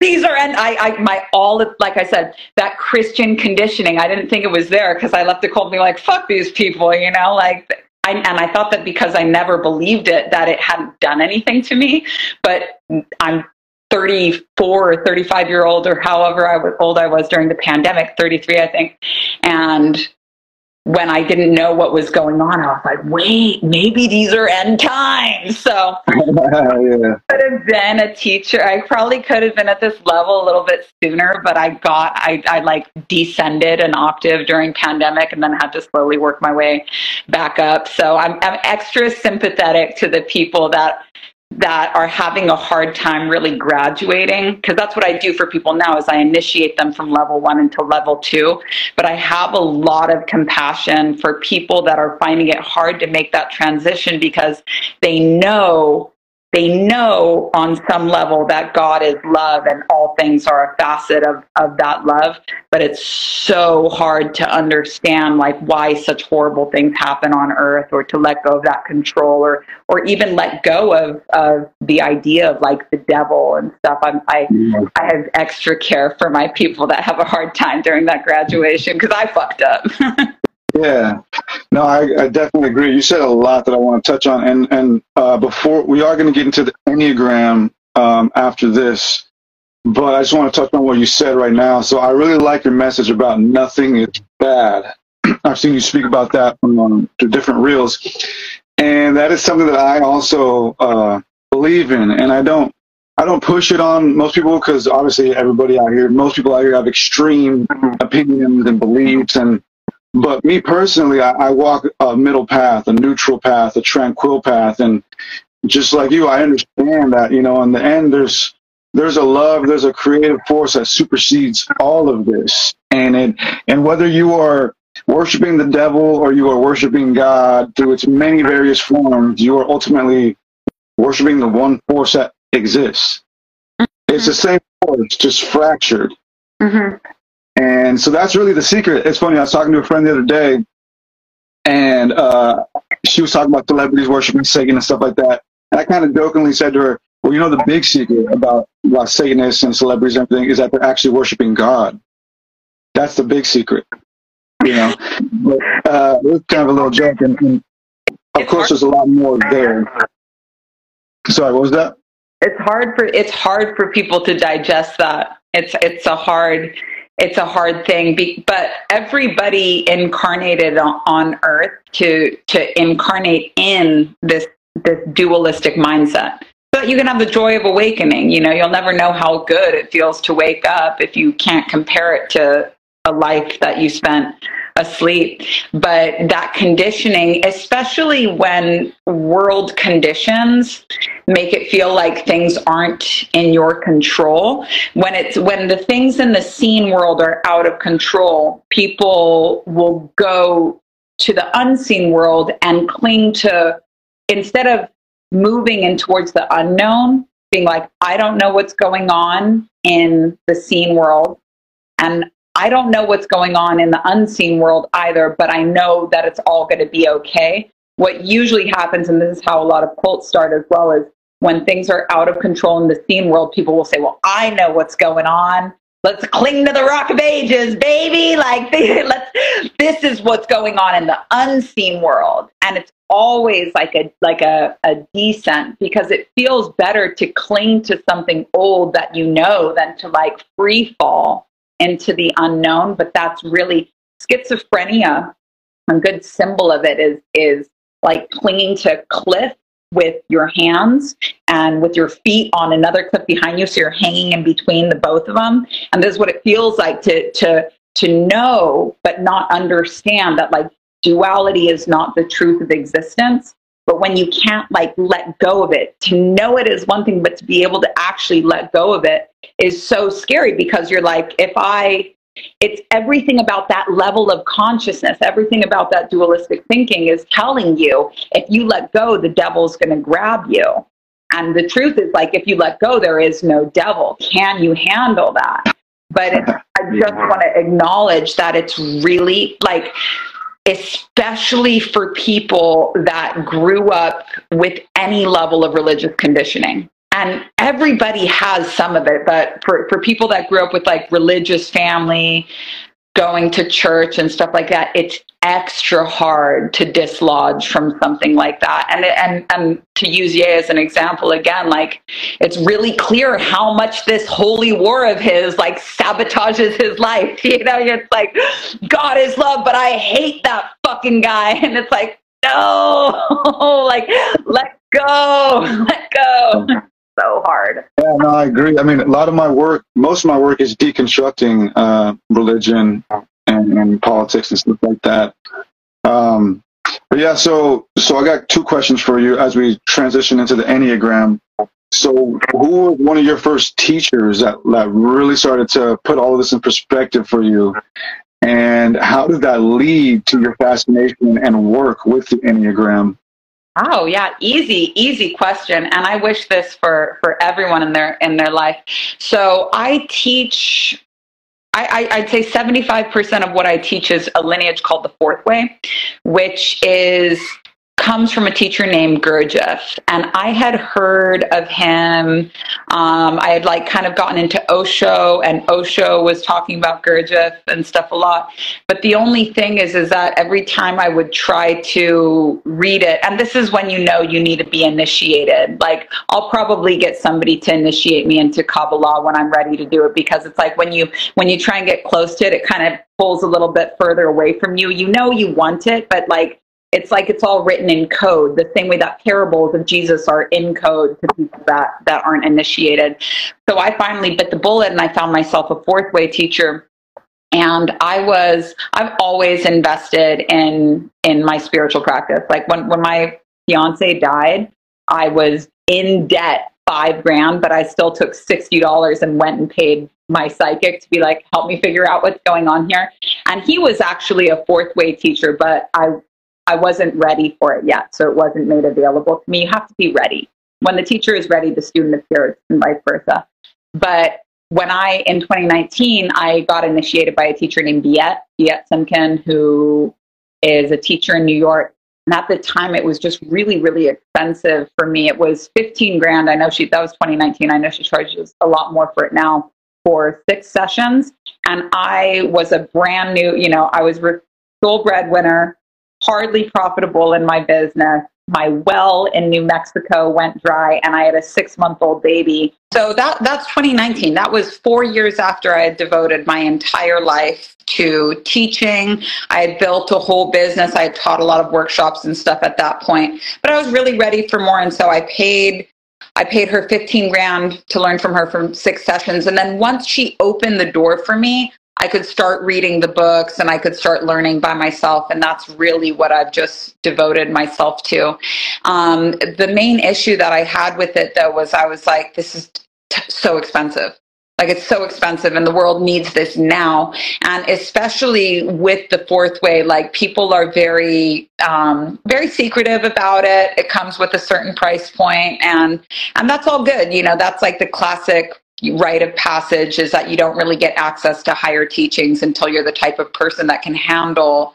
these are, and I, I, my all, like I said, that Christian conditioning, I didn't think it was there because I left the cult and be like, fuck these people, you know, like, I, and I thought that because I never believed it, that it hadn't done anything to me, but I'm thirty-four or thirty-five year old or however I was, old I was during the pandemic, thirty-three, I think. And when I didn't know what was going on, I was like, wait, maybe these are end times. So yeah. I could have been a teacher. I probably could have been at this level a little bit sooner, but I got, I, I like descended an octave during pandemic and then had to slowly work my way back up. So I'm, I'm extra sympathetic to the people that, that are having a hard time really graduating, because that's what I do for people now is I initiate them from level one until level two. But I have a lot of compassion for people that are finding it hard to make that transition because they know, they know on some level that God is love and all things are a facet of, of that love. But it's so hard to understand like why such horrible things happen on earth, or to let go of that control, or, or even let go of, of the idea of like the devil and stuff. I'm, I, mm-hmm. I have extra care for my people that have a hard time during that graduation because I fucked up. Yeah, no, I, I definitely agree. You said a lot that I want to touch on, and and uh, before we are going to get into the Enneagram um, after this, but I just want to touch on what you said right now. So I really like your message about nothing is bad. I've seen you speak about that on, on different reels, and that is something that I also uh, believe in. And I don't, I don't push it on most people because obviously everybody out here, most people out here have extreme opinions and beliefs and. But me personally, I, I walk a middle path, a neutral path, a tranquil path. And just like you, I understand that, you know, in the end, there's there's a love, there's a creative force that supersedes all of this. And it, and whether you are worshiping the devil or you are worshiping God through its many various forms, you are ultimately worshiping the one force that exists. Mm-hmm. It's the same force, just fractured. Mm-hmm. And so that's really the secret. It's funny, I was talking to a friend the other day, and uh, she was talking about celebrities worshiping Satan and stuff like that. And I kind of jokingly said to her, well, you know, the big secret about, about Satanists and celebrities and everything is that they're actually worshiping God. That's the big secret, you know. But uh, it was kind of a little joke. And, and of course, there's a lot more there. Sorry, what was that? It's hard for, it's hard for people to digest that. It's, it's a hard... It's a hard thing, but everybody incarnated on earth to to incarnate in this this dualistic mindset. But you can have the joy of awakening. You know, you'll never know how good it feels to wake up if you can't compare it to a life that you spent asleep. But that conditioning, especially when world conditions make it feel like things aren't in your control, when it's when the things in the seen world are out of control, people will go to the unseen world and cling to, instead of moving in towards the unknown, being like, I don't know what's going on in the seen world, and I don't know what's going on in the unseen world either, but I know that it's all going to be okay. What usually happens, and this is how a lot of cults start as well, is when things are out of control in the seen world, people will say, well, I know what's going on. Let's cling to the Rock of Ages, baby. Like, let's, this is what's going on in the unseen world. And it's always like a, like a, a descent, because it feels better to cling to something old that you know than to like free fall into the unknown. But that's really schizophrenia. A good symbol of it is, is like clinging to a cliff with your hands and with your feet on another cliff behind you, so you're hanging in between the both of them. And this is what it feels like to to to know but not understand, that like duality is not the truth of existence. But when you can't like let go of it, to know it is one thing, but to be able to actually let go of it is so scary, because you're like, if I it's everything about that level of consciousness, everything about that dualistic thinking is telling you, if you let go, the devil's going to grab you. And the truth is, like, if you let go, there is no devil. Can you handle that? But it's, I just want to acknowledge that it's really, like, especially for people that grew up with any level of religious conditioning. And everybody has some of it, but for, for people that grew up with like religious family, going to church and stuff like that, it's extra hard to dislodge from something like that. And, and, and to use Ye as an example again, like it's really clear how much this holy war of his like sabotages his life. You know, it's like, God is love, but I hate that fucking guy. And it's like, no, like let go, let go. So hard. Yeah, no, I agree. I mean, a lot of my work, most of my work is deconstructing uh, religion and, and politics and stuff like that. Um, but yeah, so so I got two questions for you as we transition into the Enneagram. So who were one of your first teachers that, that really started to put all of this in perspective for you? And how did that lead to your fascination and work with the Enneagram? Oh yeah, easy, easy question. And I wish this for, for everyone in their, in their life. So I teach, I, I, I'd say seventy-five percent of what I teach is a lineage called the Fourth Way, which is, comes from a teacher named Gurdjieff. And I had heard of him. Um, I had like kind of gotten into Osho, and Osho was talking about Gurdjieff and stuff a lot. But the only thing is, is that every time I would try to read it, and this is when you know you need to be initiated. Like, I'll probably get somebody to initiate me into Kabbalah when I'm ready to do it, because it's like when you, when you try and get close to it, it kind of pulls a little bit further away from you. You know you want it, but like, it's like it's all written in code, the same way that parables of Jesus are in code to people that, that aren't initiated. So I finally bit the bullet and I found myself a Fourth Way teacher. And I was, I've always invested in, in my spiritual practice. Like when, when my fiance died, I was in debt five grand, but I still took sixty dollars and went and paid my psychic to be like, help me figure out what's going on here. And he was actually a Fourth Way teacher, but I, I wasn't ready for it yet, so it wasn't made available to me. You have to be ready. When the teacher is ready, the student appears, and vice versa. But when I, in twenty nineteen, I got initiated by a teacher named Biet, Biet Simkin, who is a teacher in New York. And at the time, it was just really, really expensive for me. It was fifteen grand. I know she, that was twenty nineteen. I know she charges a lot more for it now, for six sessions. And I was a brand new, you know, I was a sole breadwinner, hardly profitable in my business. My well in New Mexico went dry, and I had a six-month-old baby. So that that's twenty nineteen. That was four years after I had devoted my entire life to teaching. I had built a whole business. I had taught a lot of workshops and stuff at that point. But I was really ready for more, and so I paid I paid her fifteen grand to learn from her from six sessions. And then once she opened the door for me, I could start reading the books and I could start learning by myself. And that's really what I've just devoted myself to. Um, the main issue that I had with it, though, was I was like, this is t- so expensive. Like, it's so expensive and the world needs this now. And especially with the fourth way, like, people are very, um, very secretive about it. It comes with a certain price point, and, and that's all good. You know, that's like the classic rite of passage, is that you don't really get access to higher teachings until you're the type of person that can handle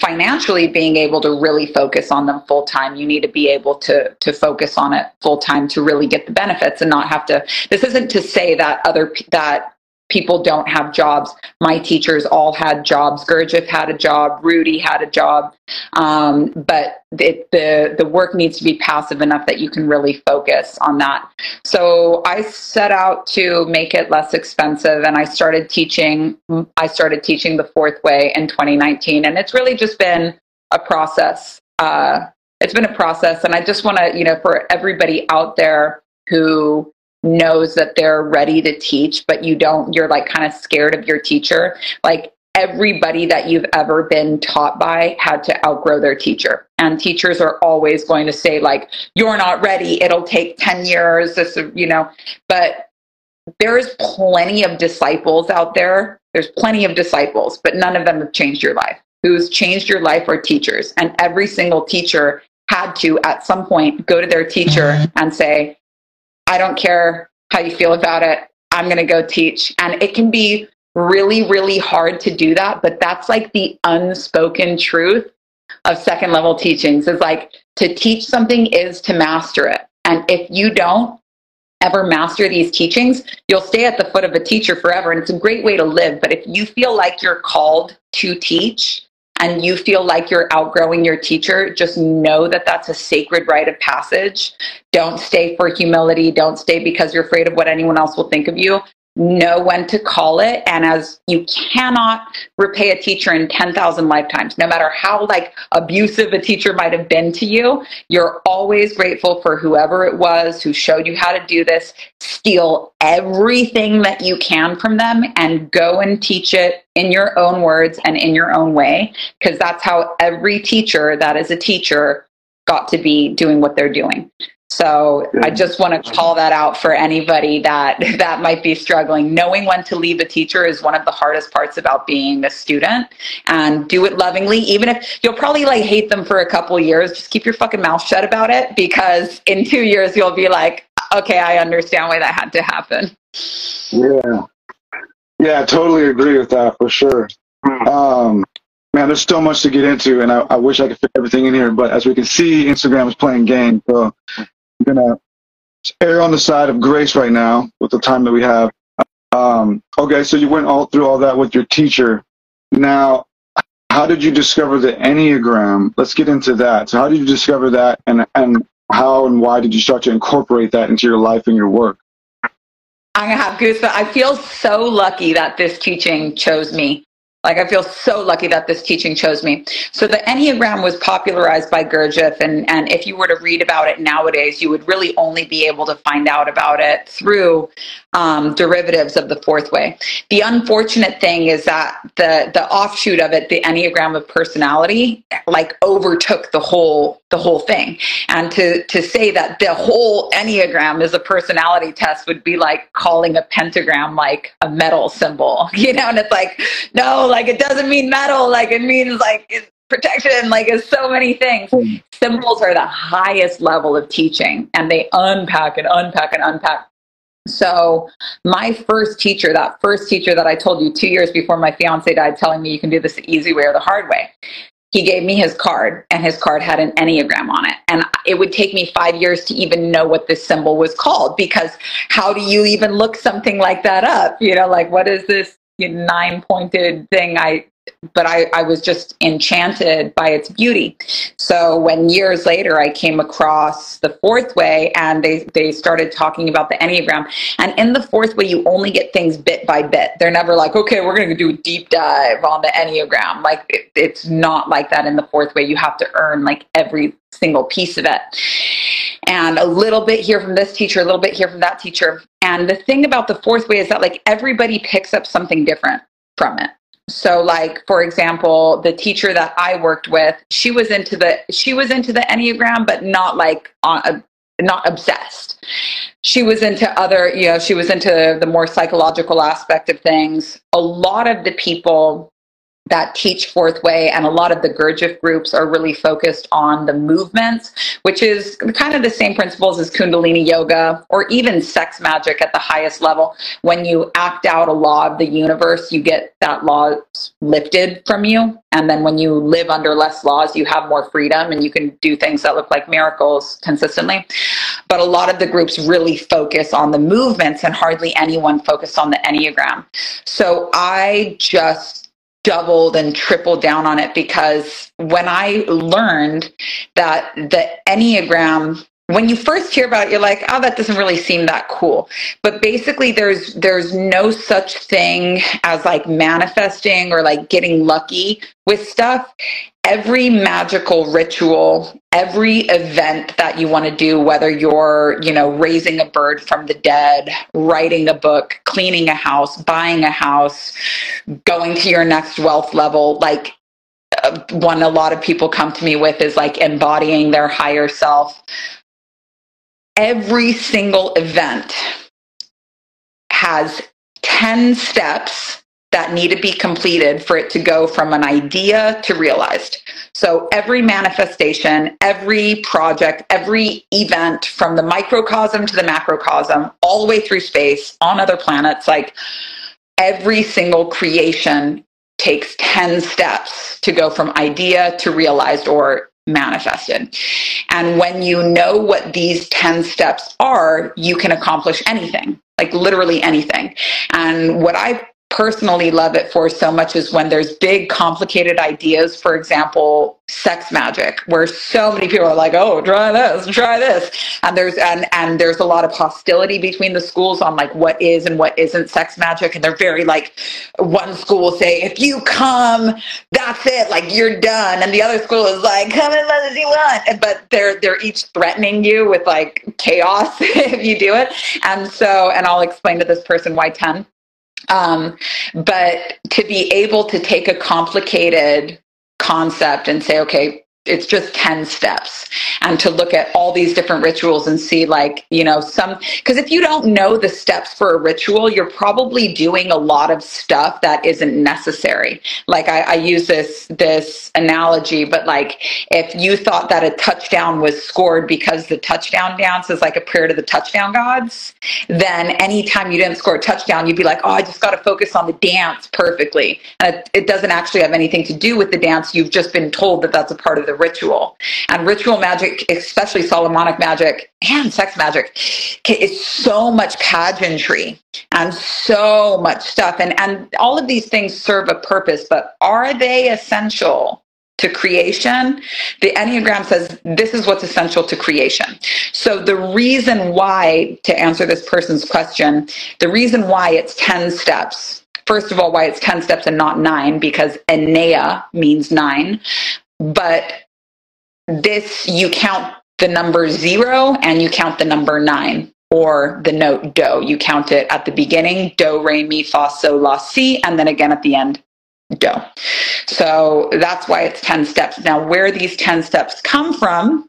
financially being able to really focus on them full time. You need to be able to to focus on it full time to really get the benefits and not have to. This isn't to say that other that people don't have jobs. My teachers all had jobs. Gurdjieff had a job. Rudy had a job. Um, but it, the the work needs to be passive enough that you can really focus on that. So I set out to make it less expensive, and I started teaching. I started teaching the Fourth Way in twenty nineteen, and it's really just been a process. Uh, it's been a process, and I just want to, you know, for everybody out there who knows that they're ready to teach, but you don't, you're like kind of scared of your teacher. Like, everybody that you've ever been taught by had to outgrow their teacher. And teachers are always going to say, like, you're not ready. It'll take ten years, this, you know, but there's plenty of disciples out there. There's plenty of disciples, but none of them have changed your life. Who's changed your life are teachers. And every single teacher had to, at some point, go to their teacher and say, I don't care how you feel about it. I'm going to go teach. And it can be really, really hard to do that. But that's like the unspoken truth of second level teachings, is like, to teach something is to master it. And if you don't ever master these teachings, you'll stay at the foot of a teacher forever. And it's a great way to live. But if you feel like you're called to teach and you feel like you're outgrowing your teacher, just know that that's a sacred rite of passage. Don't stay for humility. Don't stay because you're afraid of what anyone else will think of you. Know when to call it. And as you cannot repay a teacher in ten thousand lifetimes, no matter how like abusive a teacher might have been to you, you're always grateful for whoever it was who showed you how to do this. Steal everything that you can from them and go and teach it in your own words and in your own way, because that's how every teacher that is a teacher got to be doing what they're doing. So I just want to call that out for anybody that that might be struggling. Knowing when to leave a teacher is one of the hardest parts about being a student, and do it lovingly. Even if you'll probably like hate them for a couple years, just keep your fucking mouth shut about it, because in two years you'll be like, okay, I understand why that had to happen. Yeah. Yeah, I totally agree with that for sure. Um, man, there's so much to get into, and I, I wish I could fit everything in here, but as we can see, Instagram is playing games. So I'm going to err on the side of grace right now with the time that we have. Um, okay, so you went all through all that with your teacher. Now, how did you discover the Enneagram? Let's get into that. So how did you discover that, and, and how and why did you start to incorporate that into your life and your work? I have goosebumps. I feel so lucky that this teaching chose me. Like, I feel so lucky that this teaching chose me. So the Enneagram was popularized by Gurdjieff, and, and if you were to read about it nowadays, you would really only be able to find out about it through um, derivatives of the Fourth Way. The unfortunate thing is that the, the offshoot of it, the Enneagram of personality, like overtook the whole the whole thing. And to, to say that the whole Enneagram is a personality test would be like calling a pentagram like a metal symbol, you know? And it's like, no, like, it doesn't mean metal. Like, it means like it's protection. Like, it's so many things. Mm. Symbols are the highest level of teaching, and they unpack and unpack and unpack. So my first teacher, that first teacher that I told you two years before my fiance died, telling me you can do this the easy way or the hard way. He gave me his card, and his card had an Enneagram on it. And it would take me five years to even know what this symbol was called, because how do you even look something like that up? You know, like, what is this nine-pointed thing? I, but I, I was just enchanted by its beauty. So when years later I came across the Fourth Way, and they, they started talking about the Enneagram, and in the Fourth Way, you only get things bit by bit. They're never like, okay, we're going to do a deep dive on the Enneagram. Like, it, it's not like that in the Fourth Way. You have to earn like every single piece of it. And a little bit here from this teacher, a little bit here from that teacher. And the thing about the Fourth Way is that like everybody picks up something different from it. So like, for example, the teacher that I worked with, she was into the, she was into the Enneagram, but not like, on a, not obsessed. she was into other, you know, she was into the more psychological aspect of things. A lot of the people that teach Fourth Way and a lot of the Gurdjieff groups are really focused on the movements, which is kind of the same principles as Kundalini yoga or even sex magic at the highest level. When you act out a law of the universe, you get that law lifted from you. And then when you live under less laws, you have more freedom and you can do things that look like miracles consistently. But a lot of the groups really focus on the movements and hardly anyone focused on the Enneagram. So I just doubled and tripled down on it, because when I learned that the Enneagram, when you first hear about it, you're like, oh, that doesn't really seem that cool. But basically there's, there's no such thing as like manifesting or like getting lucky with stuff. Every magical ritual, every event that you want to do, whether you're, you know, raising a bird from the dead, writing a book, cleaning a house, buying a house, going to your next wealth level, like uh, one a lot of people come to me with is like embodying their higher self. Every single event has ten steps that need to be completed for it to go from an idea to realized. So every manifestation, every project, every event from the microcosm to the macrocosm, all the way through space, on other planets, like every single creation takes ten steps to go from idea to realized or manifested. And when you know what these ten steps are, you can accomplish anything, like literally anything. And what I personally love it for so much is when there's big complicated ideas, for example, sex magic, where so many people are like, oh, try this, try this. And there's, and, and there's a lot of hostility between the schools on like what is and what isn't sex magic. And they're very like, one school will say, if you come, that's it, like you're done. And the other school is like, come as much as you want. But they're, they're each threatening you with like chaos if you do it. And so, and I'll explain to this person why ten. Um, but to be able to take a complicated concept and say, okay, it's just ten steps, and to look at all these different rituals and see like, you know, some, because if you don't know the steps for a ritual, you're probably doing a lot of stuff that isn't necessary. Like I, I use this, this analogy, but like if you thought that a touchdown was scored because the touchdown dance is like a prayer to the touchdown gods, then anytime you didn't score a touchdown, you'd be like, oh, I just got to focus on the dance perfectly. And it, it doesn't actually have anything to do with the dance. You've just been told that that's a part of the ritual. And ritual magic, especially Solomonic magic and sex magic, is so much pageantry and so much stuff. And, and all of these things serve a purpose, but are they essential to creation? The Enneagram says this is what's essential to creation. So the reason why, to answer this person's question, the reason why it's ten steps, first of all, why it's ten steps and not nine, because Enea means nine. But this, you count the number zero and you count the number nine, or the note do. You count it at the beginning, do, re, mi, fa, so, la, si, and then again at the end, do. So that's why it's ten steps. Now, where these ten steps come from,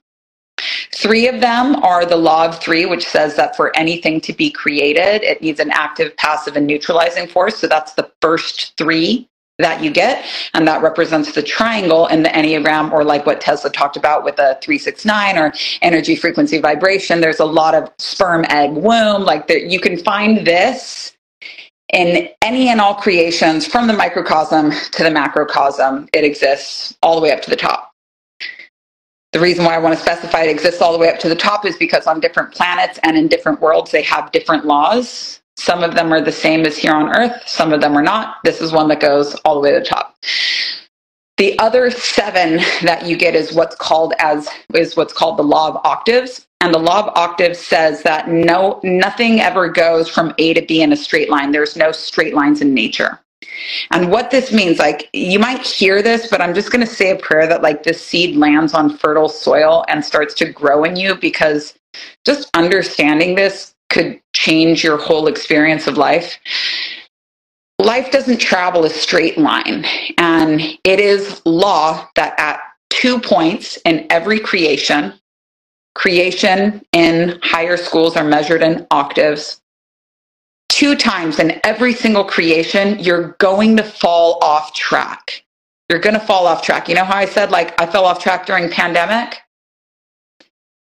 three of them are the law of three, which says that for anything to be created, it needs an active, passive, and neutralizing force. So that's the first three that you get, and that represents the triangle in the Enneagram, or like what Tesla talked about with a three six nine or energy, frequency, vibration. There's a lot of sperm, egg, womb, like that. You can find this in any and all creations, from the microcosm to the macrocosm. It exists all the way up to the top. The reason why I want to specify it exists all the way up to the top is because on different planets and in different worlds, they have different laws. Some of them are the same as here on Earth. Some of them are not. This is one that goes all the way to the top. The other seven that you get is what's called as is what's called the law of octaves. And the law of octaves says that no, nothing ever goes from A to B in a straight line. There's no straight lines in nature. And what this means, like you might hear this, but I'm just going to say a prayer that like this seed lands on fertile soil and starts to grow in you, because just understanding this could change your whole experience of life. Life doesn't travel a straight line, and it is law that at two points in every creation, Creation in higher schools are measured in octaves. Two times in every single creation, you're going to fall off track. You're going to fall off track. You know how I said, like, I fell off track during pandemic?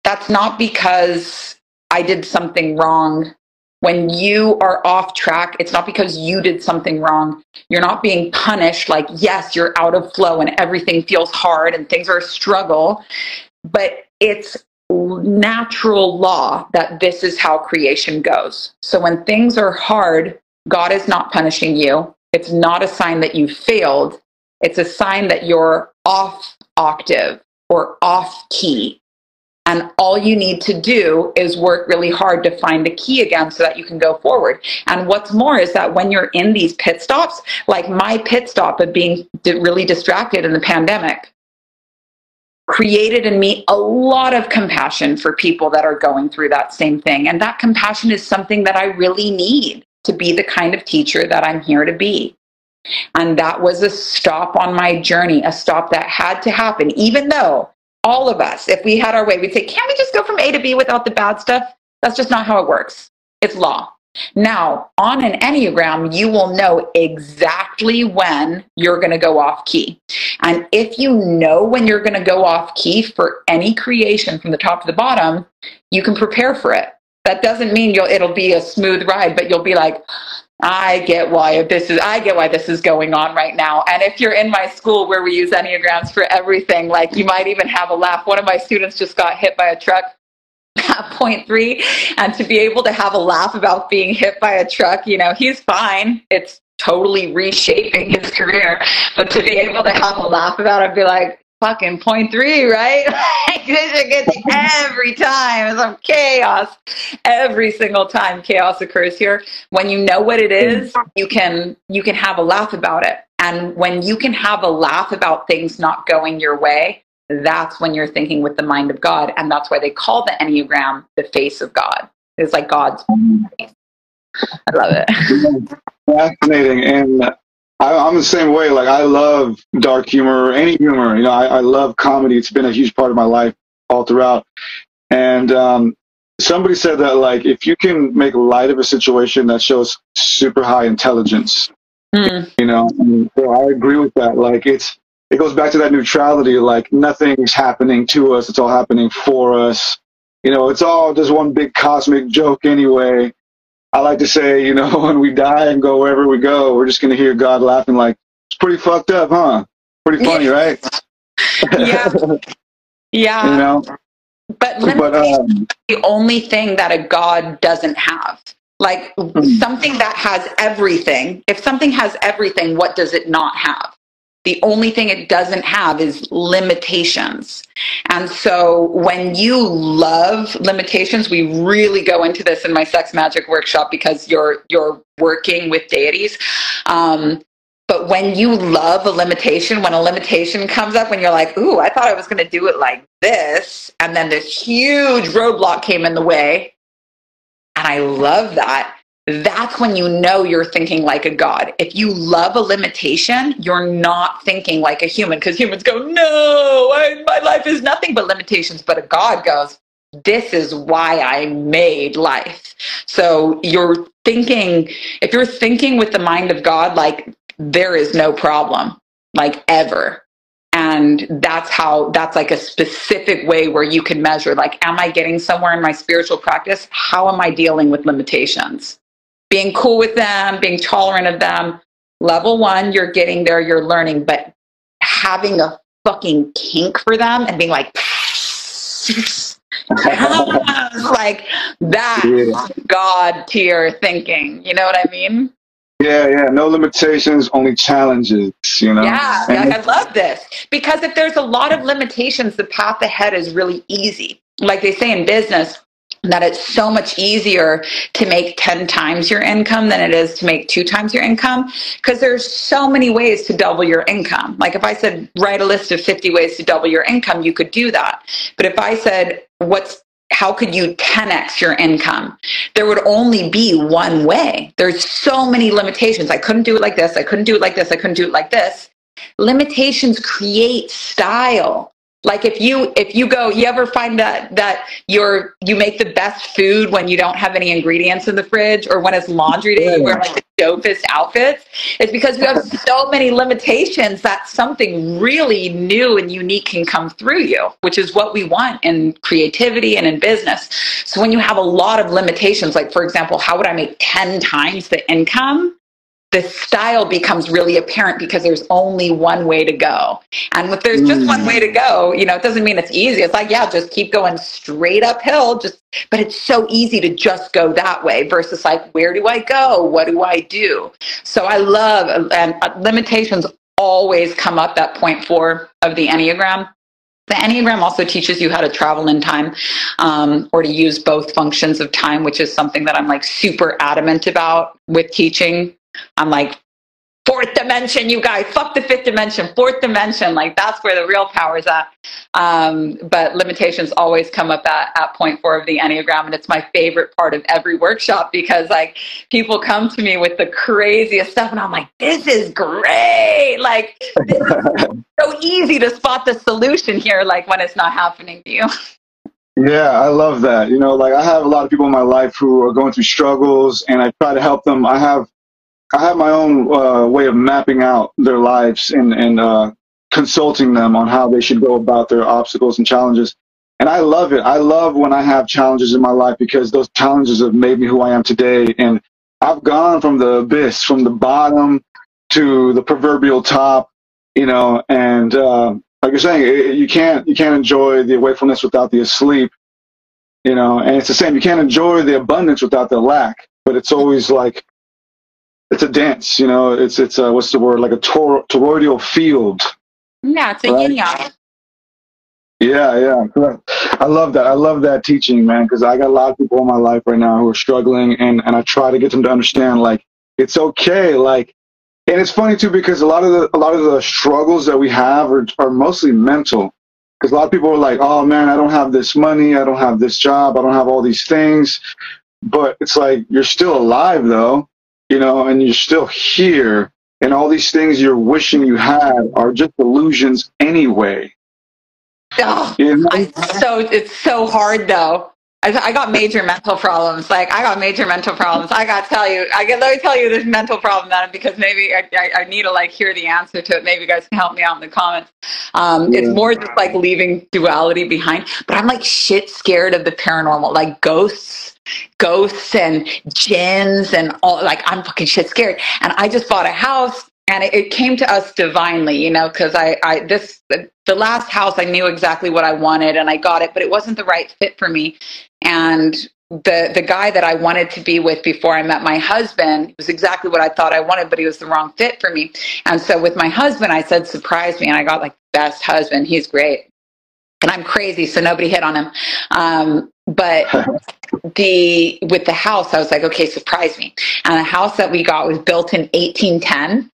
That's not because I did something wrong. When you are off track, it's not because you did something wrong. You're not being punished. Like, yes, you're out of flow and everything feels hard and things are a struggle, but it's natural law that this is how creation goes. So when things are hard, God is not punishing you. It's not a sign that you failed. It's a sign that you're off octave or off key. And all you need to do is work really hard to find the key again so that you can go forward. And what's more is that when you're in these pit stops, like my pit stop of being really distracted in the pandemic, created in me a lot of compassion for people that are going through that same thing. And that compassion is something that I really need to be the kind of teacher that I'm here to be. And that was a stop on my journey, a stop that had to happen, even though all of us, if we had our way, we'd say, can't we just go from A to B without the bad stuff? That's just not how it works. It's law. Now, on an Enneagram, you will know exactly when you're going to go off key. And if you know when you're going to go off key for any creation from the top to the bottom, you can prepare for it. That doesn't mean you'll, it'll be a smooth ride, but you'll be like, I get why this is, I get why this is going on right now. And if you're in my school where we use Enneagrams for everything, like you might even have a laugh. One of my students just got hit by a truck at point three, and to be able to have a laugh about being hit by a truck, you know, he's fine. It's totally reshaping his career, but to be able to have a laugh about it and be like, fucking point three, right? Like, this gets every time. It's like chaos. Every single time chaos occurs here. When you know what it is, you can you can have a laugh about it. And when you can have a laugh about things not going your way, that's when you're thinking with the mind of God. And that's why they call the Enneagram the face of God. It's like God's face. I love it. Fascinating. And I, I'm the same way. Like, I love dark humor, any humor. You know, I, I love comedy. It's been a huge part of my life all throughout. And um, somebody said that, like, if you can make light of a situation, that shows super high intelligence. Mm. You know, and so I agree with that. Like, it's it goes back to that neutrality. Like, nothing's happening to us. It's all happening for us. You know, it's all just one big cosmic joke anyway. I like to say, you know, when we die and go wherever we go, we're just going to hear God laughing like, it's pretty fucked up, huh? Pretty funny, yeah. Right? Yeah. Yeah. You know? But, but um, the only thing that a God doesn't have. Like, something that has everything. If something has everything, what does it not have? The only thing it doesn't have is limitations. And so when you love limitations, we really go into this in my sex magic workshop because you're you're working with deities. Um, but when you love a limitation, when a limitation comes up, when you're like, ooh, I thought I was going to do it like this, and then this huge roadblock came in the way, and I love that. That's when you know you're thinking like a God. If you love a limitation, you're not thinking like a human, because humans go, no, I, my life is nothing but limitations. But a God goes, this is why I made life. So you're thinking, if you're thinking with the mind of God, like there is no problem, like ever. And that's how, that's like a specific way where you can measure, like, am I getting somewhere in my spiritual practice? How am I dealing with limitations? Being cool with them, being tolerant of them. Level one, you're getting there, you're learning, but having a fucking kink for them and being like, like that, yeah. God tier thinking. You know what I mean? Yeah, yeah. No limitations, only challenges, you know? Yeah, and I love this. Because if there's a lot of limitations, the path ahead is really easy. Like they say in business, that it's so much easier to make ten times your income than it is to make two times your income, because there's so many ways to double your income. Like if I said, write a list of fifty ways to double your income, you could do that. But if I said, what's, how could you ten X your income? There would only be one way. There's so many limitations. I couldn't do it like this. I couldn't do it like this. I couldn't do it like this. Limitations create style. Like if you, if you go, you ever find that, that you're, you make the best food when you don't have any ingredients in the fridge, or when it's laundry day, you wear like the dopest outfits? It's because we have so many limitations that something really new and unique can come through you, which is what we want in creativity and in business. So when you have a lot of limitations, like for example, how would I make ten times the income? The style becomes really apparent because there's only one way to go. And if there's just mm. one way to go, you know, it doesn't mean it's easy. It's like, yeah, just keep going straight uphill. Just, but it's so easy to just go that way versus like, where do I go? What do I do? So I love, and limitations always come up at point four of the Enneagram. The Enneagram also teaches you how to travel in time, um, or to use both functions of time, which is something that I'm like super adamant about with teaching. I'm like, fourth dimension, you guys, fuck the fifth dimension, fourth dimension. Like that's where the real power is at. Um, but limitations always come up at, at point four of the Enneagram. And it's my favorite part of every workshop, because like people come to me with the craziest stuff and I'm like, this is great. Like this is so easy to spot the solution here, like when it's not happening to you. Yeah, I love that. You know, like I have a lot of people in my life who are going through struggles and I try to help them. I have I have my own uh, way of mapping out their lives and, and uh, consulting them on how they should go about their obstacles and challenges. And I love it. I love when I have challenges in my life, because those challenges have made me who I am today. And I've gone from the abyss, from the bottom to the proverbial top, you know, and uh, like you're saying, it, you can't, you can't enjoy the wakefulness without the sleep, you know, and it's the same. You can't enjoy the abundance without the lack, but it's always like, it's a dance, you know, it's, it's a, what's the word, like a tor toroidal field. Yeah, it's a right? yin-yang. Yeah, yeah, correct. I love that. I love that teaching, man, because I got a lot of people in my life right now who are struggling, and, and I try to get them to understand, like, it's okay, like, and it's funny, too, because a lot of the, a lot of the struggles that we have are, are mostly mental, because a lot of people are like, oh, man, I don't have this money, I don't have this job, I don't have all these things, but it's like, you're still alive, though. You know, and you're still here, and all these things you're wishing you had are just illusions anyway. Oh, you know? I, so it's so hard, though. I, I got major mental problems. Like I got major mental problems. I got to tell you, I can let me tell you this mental problem that because maybe I, I, I need to like hear the answer to it. Maybe you guys can help me out in the comments. Um, yeah. It's more just like leaving duality behind, but I'm like shit scared of the paranormal, like ghosts. Ghosts and jinns and all, like I'm fucking shit scared. And I just bought a house, and it, it came to us divinely, you know, because I, I this the last house I knew exactly what I wanted, and I got it, but it wasn't the right fit for me. And the the guy that I wanted to be with before I met my husband was exactly what I thought I wanted, but he was the wrong fit for me. And so with my husband, I said, surprise me, and I got like the best husband. He's great. And I'm crazy, so nobody hit on him. Um, but the with the house, I was like, okay, surprise me. And the house that we got was built in eighteen ten.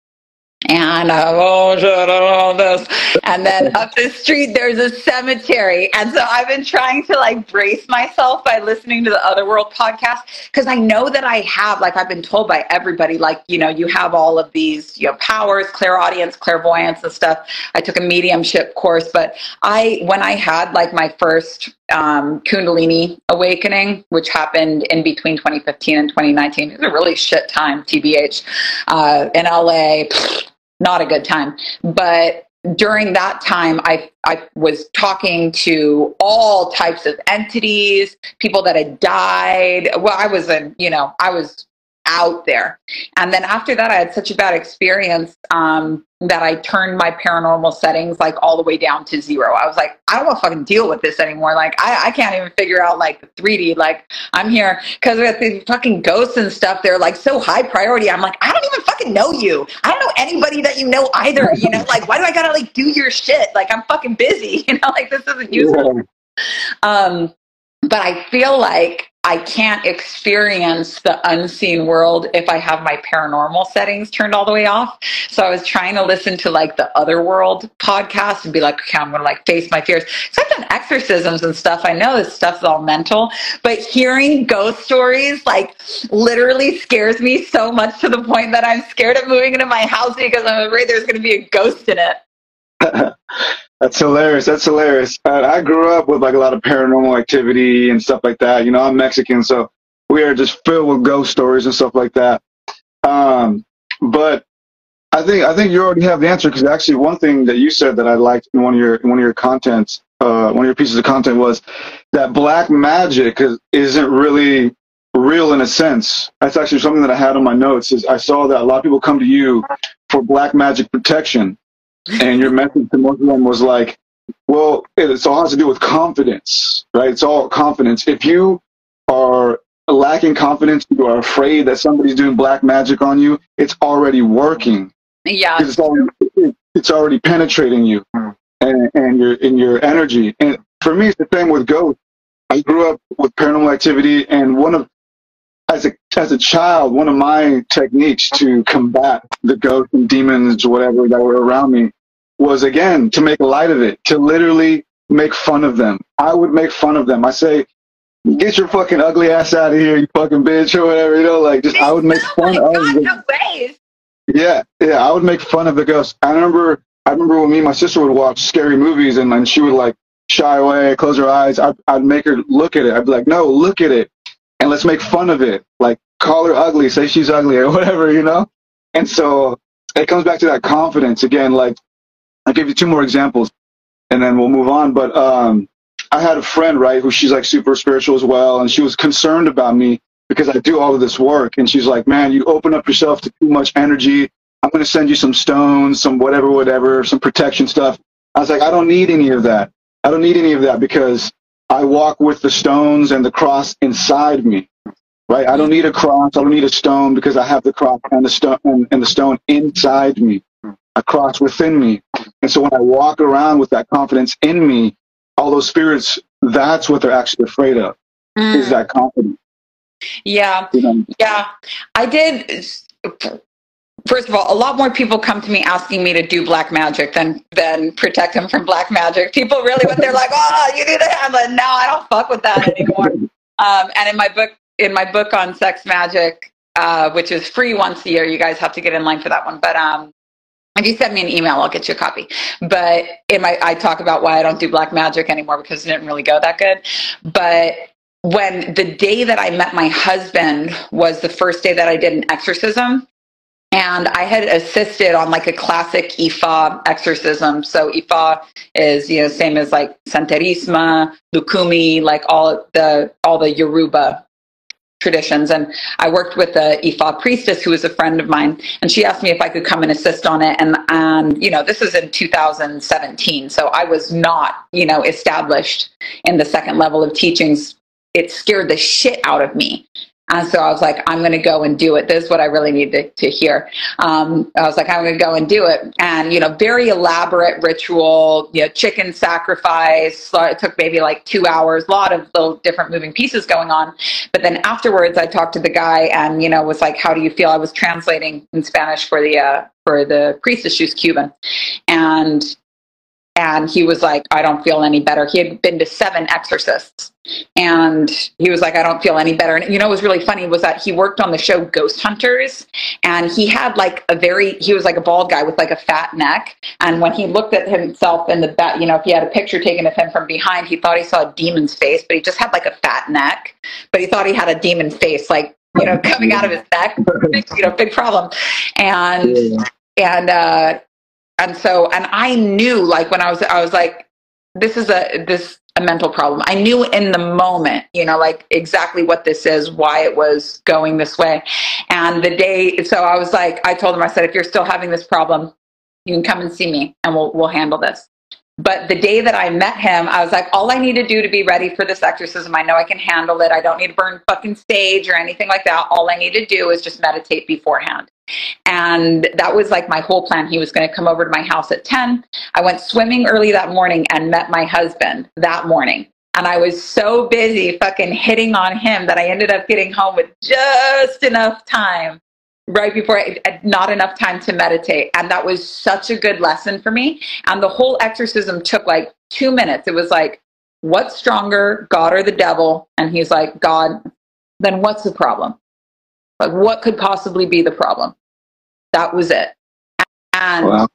And uh, oh shit, I don't know all this. And then up the street, there's a cemetery. And so I've been trying to like brace myself by listening to the Otherworld podcast, because I know that I have, like I've been told by everybody, like, you know, you have all of these, you know, powers, clairaudience, clairvoyance and stuff. I took a mediumship course, but I, when I had like my first um, Kundalini awakening, which happened in between twenty fifteen and twenty nineteen, it was a really shit time, T B H, uh, in L A, pfft, not a good time. But during that time, I, I was talking to all types of entities, people that had died. Well, I was, a, you know, I was out there. And then after that, I had such a bad experience um, that I turned my paranormal settings like all the way down to zero. I was like, I don't want to fucking deal with this anymore. Like, I, I can't even figure out like the three D. Like, I'm here because with the fucking ghosts and stuff, they're like so high priority. I'm like, I don't even fucking know you. I don't know anybody that you know either. You know, like, why do I gotta like do your shit? Like, I'm fucking busy. You know, like this isn't useful. Yeah. Um, but I feel like I can't experience the unseen world if I have my paranormal settings turned all the way off. So I was trying to listen to like the Otherworld podcast and be like, okay, I'm going to like face my fears. So I've done exorcisms and stuff. I know this stuff's all mental, but hearing ghost stories like literally scares me so much to the point that I'm scared of moving into my house because I'm afraid there's going to be a ghost in it. That's hilarious. That's hilarious. Uh, I grew up with like a lot of paranormal activity and stuff like that. You know, I'm Mexican, so we are just filled with ghost stories and stuff like that. Um, but I think I think you already have the answer, because actually one thing that you said that I liked in one of your in one of your contents, uh, one of your pieces of content, was that black magic isn't really real in a sense. That's actually something that I had on my notes. Is I saw that a lot of people come to you for black magic protection. And your message to most of them was like, well, it's all has to do with confidence, right? It's all confidence. If you are lacking confidence, you are afraid that somebody's doing black magic on you, it's already working. Yeah. It's already, it's already penetrating you and, and your in your energy. And for me, it's the same with ghosts. I grew up with paranormal activity, and one of As a, as a child, one of my techniques to combat the ghosts and demons, whatever, that were around me was, again, to make light of it, to literally make fun of them. I would make fun of them. I say, get your fucking ugly ass out of here, you fucking bitch, or whatever, you know, like, just, I would make fun oh my God, of no way. Yeah, yeah, I would make fun of the ghosts. I remember, I remember when me and my sister would watch scary movies, and, and she would, like, shy away, close her eyes. I, I'd make her look at it. I'd be like, no, look at it. And let's make fun of it, like call her ugly, say she's ugly or whatever, you know? And so it comes back to that confidence again. Like, I'll give you two more examples and then we'll move on. But um, I had a friend, right, who she's like super spiritual as well. And she was concerned about me because I do all of this work. And she's like, man, you open up yourself to too much energy. I'm going to send you some stones, some whatever, whatever, some protection stuff. I was like, I don't need any of that. I don't need any of that because I walk with the stones and the cross inside me, right? I don't need a cross. I don't need a stone because I have the cross and the stone and, and the stone inside me, a cross within me. And so when I walk around with that confidence in me, all those spirits, that's what they're actually afraid of, mm. is that confidence. Yeah. You know? Yeah. I did. First of all, a lot more people come to me asking me to do black magic than than protect them from black magic. People really, when they're like, oh, you do that. I'm like, no, I don't fuck with that anymore. Um, and in my book, in my book on sex magic, uh, which is free once a year, you guys have to get in line for that one. But um, if you send me an email, I'll get you a copy. But in my, I talk about why I don't do black magic anymore because it didn't really go that good. But when the day that I met my husband was the first day that I did an exorcism. And I had assisted on like a classic Ifa exorcism. So Ifa is, you know, same as like Santerisma, Lukumi, like all the all the Yoruba traditions. And I worked with a Ifa priestess who was a friend of mine, and she asked me if I could come and assist on it. And, and you know, this is in two thousand seventeen. So I was not, you know, established in the second level of teachings. It scared the shit out of me. And so I was like, I'm going to go and do it. This is what I really need to, to hear. Um, I was like, I'm going to go and do it. And, you know, very elaborate ritual, you know, chicken sacrifice. It took maybe like two hours, a lot of little different moving pieces going on. But then afterwards, I talked to the guy and, you know, was like, how do you feel? I was translating in Spanish for the, uh, for the priestess. She was Cuban. And And he was like, I don't feel any better. He had been to seven exorcists. And he was like, I don't feel any better. And you know, what was really funny was that he worked on the show Ghost Hunters. And he had like a very, he was like a bald guy with like a fat neck. And when he looked at himself in the back, you know, if he had a picture taken of him from behind, he thought he saw a demon's face, but he just had like a fat neck. But he thought he had a demon face, like, you know, coming out of his neck, you know, big problem. And, yeah. and, uh, And so, and I knew like when I was, I was like, this is a, this a mental problem. I knew in the moment, you know, like exactly what this is, why it was going this way. And the day, so I was like, I told him, I said, if you're still having this problem, you can come and see me and we'll, we'll handle this. But the day that I met him, I was like, all I need to do to be ready for this exorcism, I know I can handle it. I don't need to burn fucking sage or anything like that. All I need to do is just meditate beforehand. And that was like my whole plan. He was going to come over to my house at ten. I went swimming early that morning and met my husband that morning. And I was so busy fucking hitting on him that I ended up getting home with just enough time right before, not enough time to meditate. And that was such a good lesson for me. And the whole exorcism took like two minutes. It was like, what's stronger, God or the devil? And he's like, God. Then what's the problem? Like, what could possibly be the problem? That was it. And wow.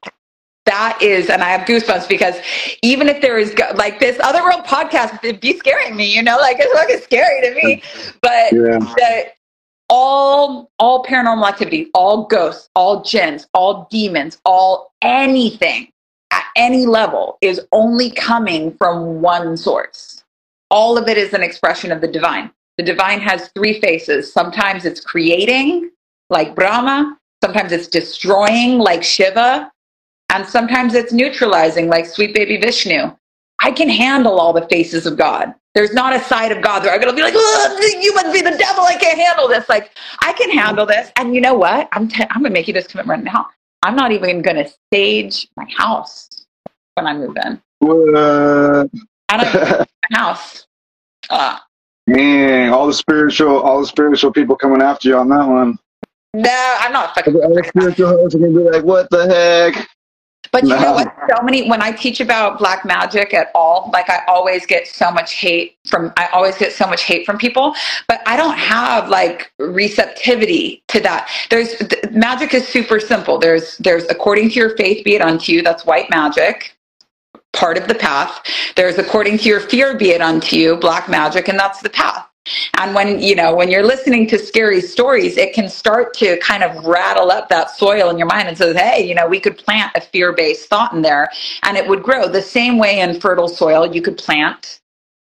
That that is, and I have goosebumps, because even if there is, like, this other world podcast, it'd be scaring me, you know, like, it's fucking scary to me. But yeah. the, all, all paranormal activity, all ghosts, all jinns, all demons, all anything at any level is only coming from one source. All of it is an expression of the divine. The divine has three faces. Sometimes it's creating, like Brahma. Sometimes it's destroying, like Shiva. And sometimes it's neutralizing, like sweet baby Vishnu. I can handle all the faces of God. There's not a side of God that I'm going to be like, you must be the devil, I can't handle this. Like, I can handle this. And you know what? I'm, t I'm going to make you this commitment right now. I'm not even going to stage my house when I move in. What? I don't stage my house. Uh, Man, all the spiritual, all the spiritual people coming after you on that one. No, I'm not fucking. All the spiritual hosts are gonna be like, "What the heck?" But no. You know what? So many. When I teach about black magic at all, like I always get so much hate from. I always get so much hate from people. But I don't have like receptivity to that. There's the, magic is super simple. There's there's according to your faith, be it unto you. That's white magic. Part of the path. There's according to your fear, be it unto you, black magic, and that's the path. And when, you know, when you're listening to scary stories, it can start to kind of rattle up that soil in your mind and says, hey, you know, we could plant a fear-based thought in there and it would grow. The same way in fertile soil, you could plant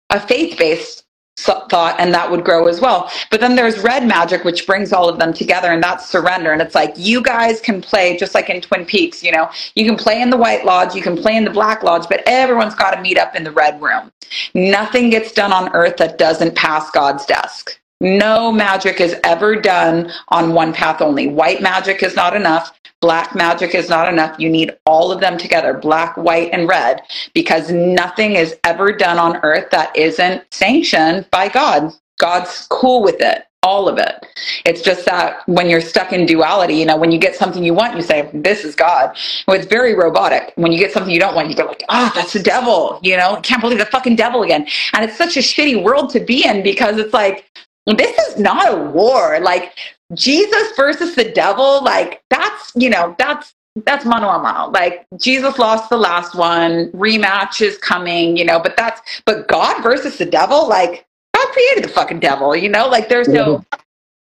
a faith-based thought and that would grow as well. But then there's red magic, which brings all of them together, and that's surrender. And it's like, you guys can play just like in Twin Peaks, you know, you can play in the White Lodge, you can play in the Black Lodge, but everyone's got to meet up in the red room. Nothing gets done on earth that doesn't pass God's desk. No magic is ever done on one path only. White magic is not enough. Black magic is not enough. You need all of them together, black, white, and red, because nothing is ever done on earth that isn't sanctioned by God. God's cool with it, all of it. It's just that when you're stuck in duality, you know, when you get something you want, you say, this is God. Well, it's very robotic. When you get something you don't want, you go like, oh, that's the devil, you know, can't believe the fucking devil again. And it's such a shitty world to be in, because it's like, this is not a war. Like, Jesus versus the devil, like, that's, you know, that's, that's mano a mano. Like, Jesus lost the last one, rematch is coming, you know, but that's, but God versus the devil, like, God created the fucking devil, you know, like, there's no,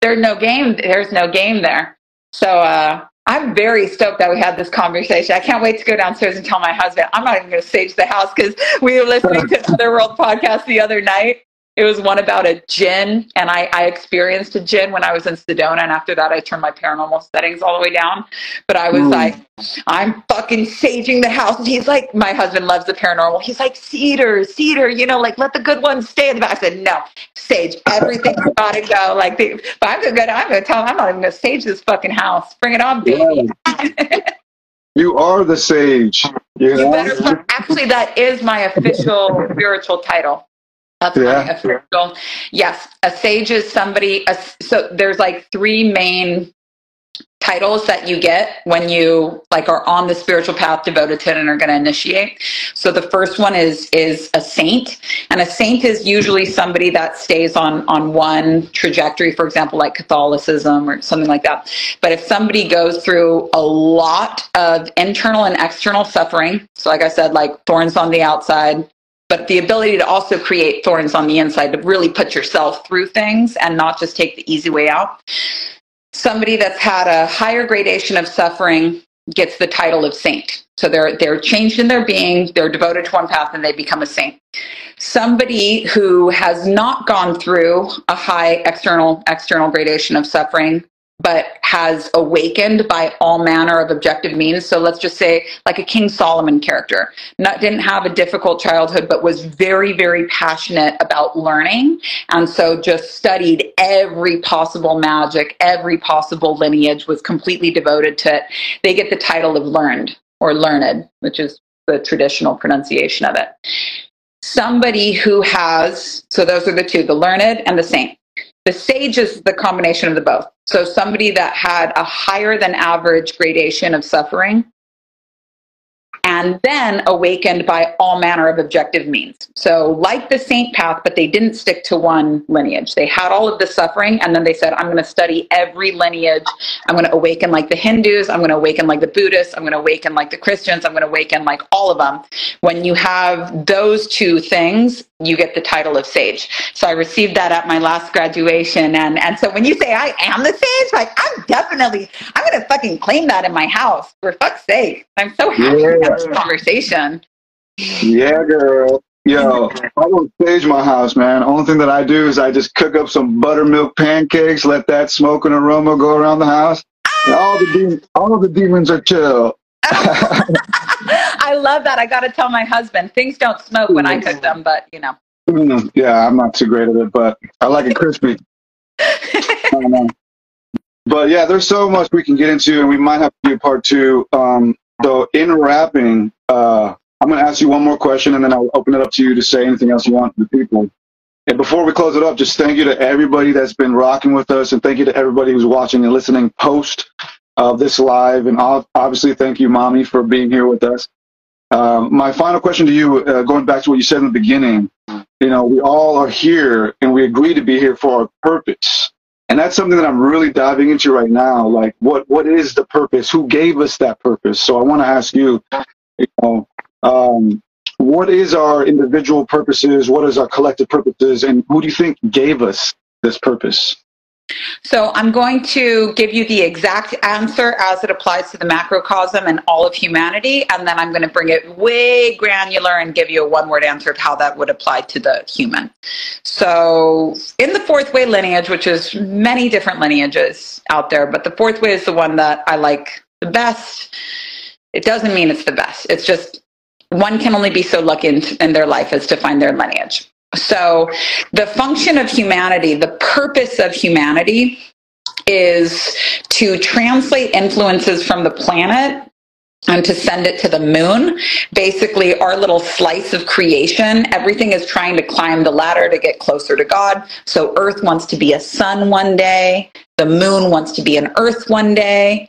there's no game, there's no game there. So, uh, I'm very stoked that we had this conversation. I can't wait to go downstairs and tell my husband. I'm not even going to stage the house, because we were listening to another world podcast the other night. It was one about a djinn, and I, I experienced a djinn when I was in Sedona, and after that I turned my paranormal settings all the way down. But I was mm. like, I'm fucking saging the house. And he's like, my husband loves the paranormal. He's like, cedar, cedar, you know, like, let the good ones stay in the back. I said, no, sage, everything's gotta go. Like, they, but I'm gonna, I'm gonna tell him, I'm not even gonna sage this fucking house. Bring it on, baby. Yeah. You are the sage. You know? You better, actually, that is my official spiritual title. That's yeah. my official. Yes, a sage is somebody. A, so there's like three main titles that you get when you like are on the spiritual path, devoted to it, and are going to initiate. So the first one is is a saint, and a saint is usually somebody that stays on on one trajectory. For example, like Catholicism or something like that. But if somebody goes through a lot of internal and external suffering, so like I said, like thorns on the outside, but the ability to also create thorns on the inside, to really put yourself through things and not just take the easy way out. Somebody that's had a higher gradation of suffering gets the title of saint. So they're, they're changed in their being, they're devoted to one path, and they become a saint. Somebody who has not gone through a high external, external gradation of suffering, but has awakened by all manner of objective means. So let's just say like a King Solomon character, not, didn't have a difficult childhood, but was very, very passionate about learning. And so just studied every possible magic, every possible lineage, was completely devoted to it. They get the title of learned or learned, which is the traditional pronunciation of it. Somebody who has, so those are the two, the learned and the saint. The sage is the combination of the both. So somebody that had a higher than average gradation of suffering and then awakened by all manner of objective means. So like the saint path, but they didn't stick to one lineage. They had all of the suffering, and then they said, I'm going to study every lineage. I'm going to awaken like the Hindus. I'm going to awaken like the Buddhists. I'm going to awaken like the Christians. I'm going to awaken like all of them. When you have those two things, you get the title of sage. So I received that at my last graduation. And, and so when you say I am the sage, like I'm definitely, I'm going to fucking claim that in my house, for fuck's sake. I'm so happy yeah. to have this conversation. Yeah, girl. Yo, I don't sage my house, man. Only thing that I do is I just cook up some buttermilk pancakes, let that smoke and aroma go around the house. And all the demons, all the demons are chill. I love that. I got to tell my husband, things don't smoke when I cook them, but you know. Yeah, I'm not too great at it, but I like it crispy. um, but yeah, there's so much we can get into, and we might have to do part two. Um, so in wrapping, uh, I'm going to ask you one more question, and then I'll open it up to you to say anything else you want to the people. And before we close it up, just thank you to everybody that's been rocking with us, and thank you to everybody who's watching and listening post of this live. And obviously, thank you, Mami, for being here with us. Uh, my final question to you, uh, going back to what you said in the beginning, you know, we all are here, and we agree to be here for our purpose. And that's something that I'm really diving into right now. Like, what what is the purpose? Who gave us that purpose? So I want to ask you, you know, Um, what is our individual purposes? What is our collective purposes? And who do you think gave us this purpose? So I'm going to give you the exact answer as it applies to the macrocosm and all of humanity. And then I'm going to bring it way granular and give you a one-word answer of how that would apply to the human. So in the Fourth Way lineage, which is many different lineages out there, but the Fourth Way is the one that I like the best. It doesn't mean it's the best. It's just one can only be so lucky in, in their life as to find their lineage. So the function of humanity, the purpose of humanity, is to translate influences from the planet and to send it to the moon. Basically, our little slice of creation, everything is trying to climb the ladder to get closer to God. So Earth wants to be a sun one day. The moon wants to be an Earth one day.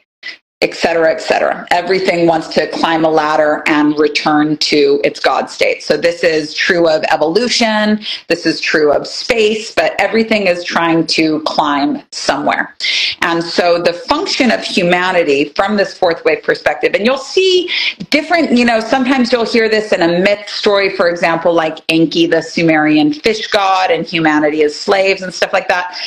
Et cetera, et cetera. Everything wants to climb a ladder and return to its God state. So this is true of evolution. This is true of space, but everything is trying to climb somewhere. And so the function of humanity from this Fourth Way perspective, and you'll see different, you know, sometimes you'll hear this in a myth story, for example, like Enki, the Sumerian fish god, and humanity as slaves and stuff like that.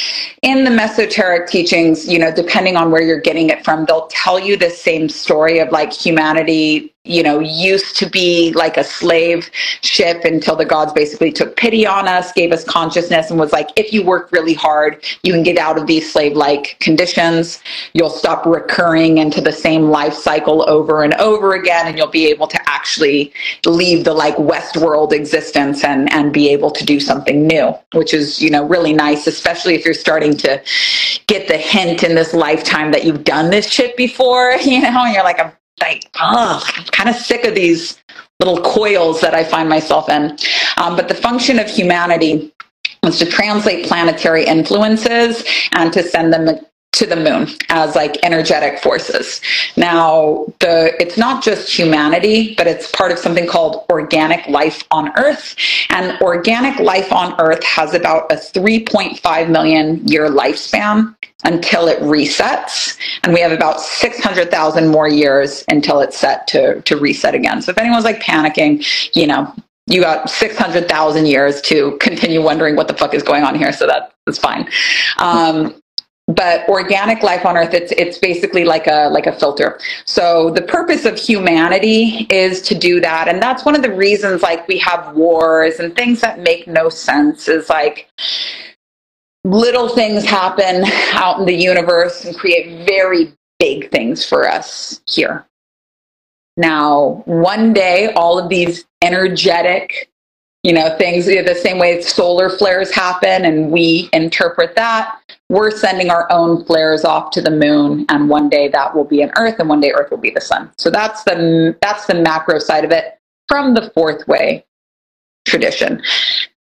In the mesoteric teachings, you know, depending on where you're getting it from, they'll tell you you the same story of like humanity, you know, used to be like a slave ship until the gods basically took pity on us, gave us consciousness, and was like, if you work really hard, you can get out of these slave-like conditions. You'll stop recurring into the same life cycle over and over again, and you'll be able to actually leave the like Westworld existence and, and be able to do something new, which is, you know, really nice, especially if you're starting to get the hint in this lifetime that you've done this shit before, you know, and you're like, I'm like, oh, I'm kind of sick of these little coils that I find myself in. Um, but the function of humanity is to translate planetary influences and to send them to the moon as like energetic forces. Now, the, it's not just humanity, but it's part of something called organic life on Earth. And organic life on Earth has about a three point five million year lifespan until it resets. And we have about six hundred thousand more years until it's set to, to reset again. So if anyone's like panicking, you know, you got six hundred thousand years to continue wondering what the fuck is going on here. So that, that's fine. Um, But organic life on Earth, it's it's basically like a like a filter. So the purpose of humanity is to do that. And that's one of the reasons like we have wars and things that make no sense, is like little things happen out in the universe and create very big things for us here. Now, one day, all of these energetic, you know, things, the same way solar flares happen and we interpret that, we're sending our own flares off to the moon, and one day that will be an Earth, and one day Earth will be the sun. So that's the, that's the macro side of it from the Fourth Way tradition.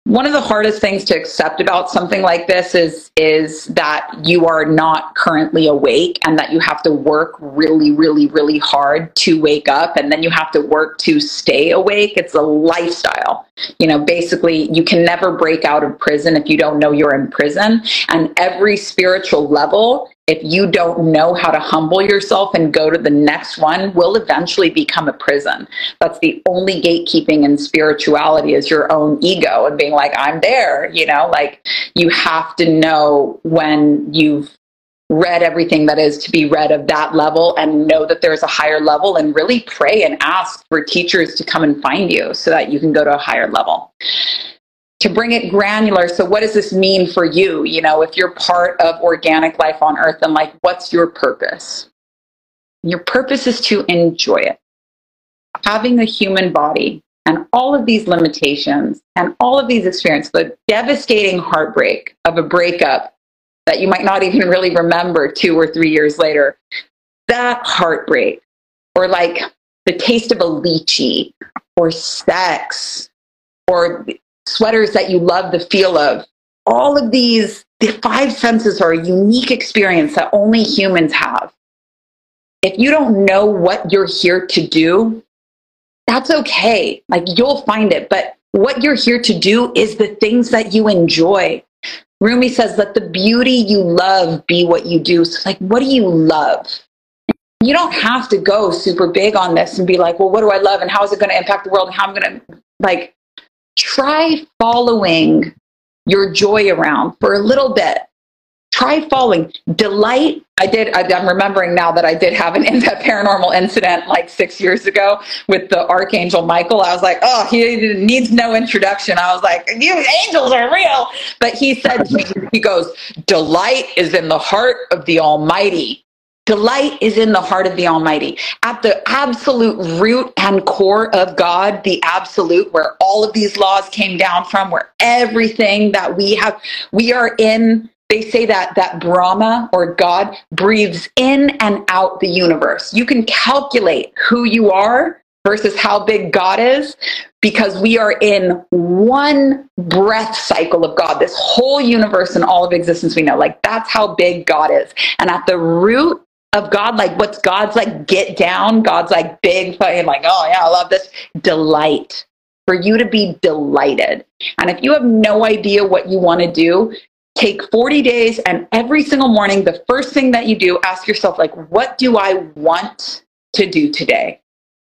One of the hardest things to accept about something like this is, is that you are not currently awake and that you have to work really, really, really hard to wake up, and then you have to work to stay awake. It's a lifestyle. You know, basically, you can never break out of prison if you don't know you're in prison. And every spiritual level, if you don't know how to humble yourself and go to the next one, will eventually become a prison. That's the only gatekeeping in spirituality, is your own ego and being like, I'm there, you know, like you have to know when you've read everything that is to be read of that level and know that there's a higher level, and really pray and ask for teachers to come and find you so that you can go to a higher level. To bring it granular, so what does this mean for you? You know, if you're part of organic life on earth, then like, what's your purpose? Your purpose is to enjoy it. Having a human body and all of these limitations and all of these experiences, the devastating heartbreak of a breakup that you might not even really remember two or three years later, that heartbreak, or like the taste of a lychee, or sex, or sweaters that you love the feel of. All of these, the five senses are a unique experience that only humans have. If you don't know what you're here to do, that's okay. Like, you'll find it. But what you're here to do is the things that you enjoy. Rumi says, let the beauty you love be what you do. So like, what do you love? You don't have to go super big on this and be like, well, what do I love? And how is it going to impact the world? And how I'm going to, like, try following your joy around for a little bit. Try following delight. I did, I'm remembering now that I did have an in that paranormal incident like six years ago with the Archangel Michael. I was like, oh, he needs no introduction. I was like, you angels are real. But he said to me, he goes, delight is in the heart of the Almighty. Delight is in the heart of the Almighty. At the absolute root and core of God, the absolute, where all of these laws came down from, where everything that we have, we are in, they say that, that Brahma, or God, breathes in and out the universe. You can calculate who you are versus how big God is, because we are in one breath cycle of God, this whole universe and all of existence we know. Like, that's how big God is. And at the root of God, like, what's God's like, get down, God's like big, fucking like, oh yeah, I love this, delight, for you to be delighted. And if you have no idea what you want to do, take forty days, and every single morning, the first thing that you do, ask yourself, like, what do I want to do today?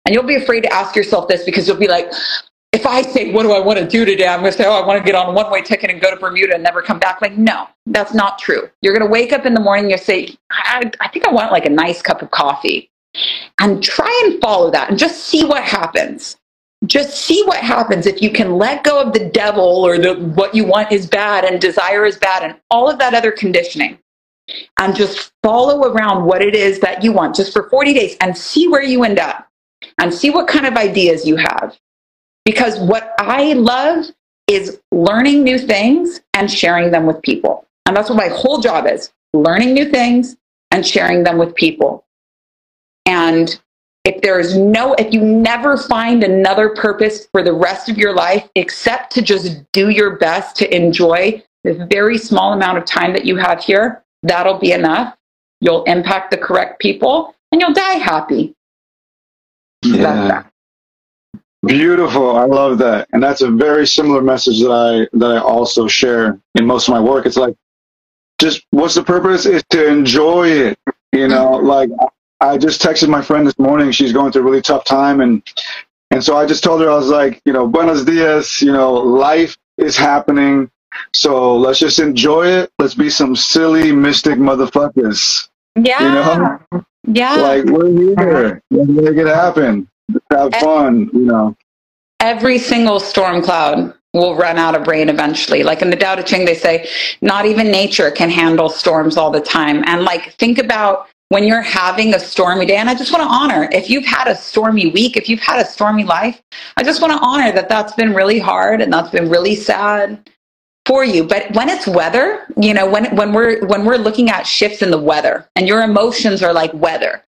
And you'll be afraid to ask yourself this, because you'll be like, if I say, what do I want to do today? I'm going to say, oh, I want to get on a one-way ticket and go to Bermuda and never come back. Like, no, that's not true. You're going to wake up in the morning and you'll say, I, I think I want like a nice cup of coffee. And try and follow that and just see what happens. Just see what happens if you can let go of the devil, or the, what you want is bad and desire is bad and all of that other conditioning. And just follow around what it is that you want, just for forty days, and see where you end up and see what kind of ideas you have. Because what I love is learning new things and sharing them with people. And that's what my whole job is, learning new things and sharing them with people. And if there is no, if you never find another purpose for the rest of your life, except to just do your best to enjoy the very small amount of time that you have here, that'll be enough. You'll impact the correct people and you'll die happy. Yeah. That's that. Beautiful. I love that. And that's a very similar message that I that I also share in most of my work. It's like, just what's the purpose is to enjoy it. You know, like I just texted my friend this morning. She's going through a really tough time. And and so I just told her, I was like, you know, buenos dias, you know, life is happening. So let's just enjoy it. Let's be some silly mystic motherfuckers. Yeah. You know? Yeah. Like, we're here. Let's make it happen. Have fun, you know. Every single storm cloud will run out of rain eventually. Like in the Tao Te Ching, they say, not even nature can handle storms all the time. And like, think about when you're having a stormy day, and I just want to honor, if you've had a stormy week, if you've had a stormy life, I just want to honor that that's been really hard and that's been really sad for you. But when it's weather, you know, when, when, we're, when we're looking at shifts in the weather and your emotions are like weather,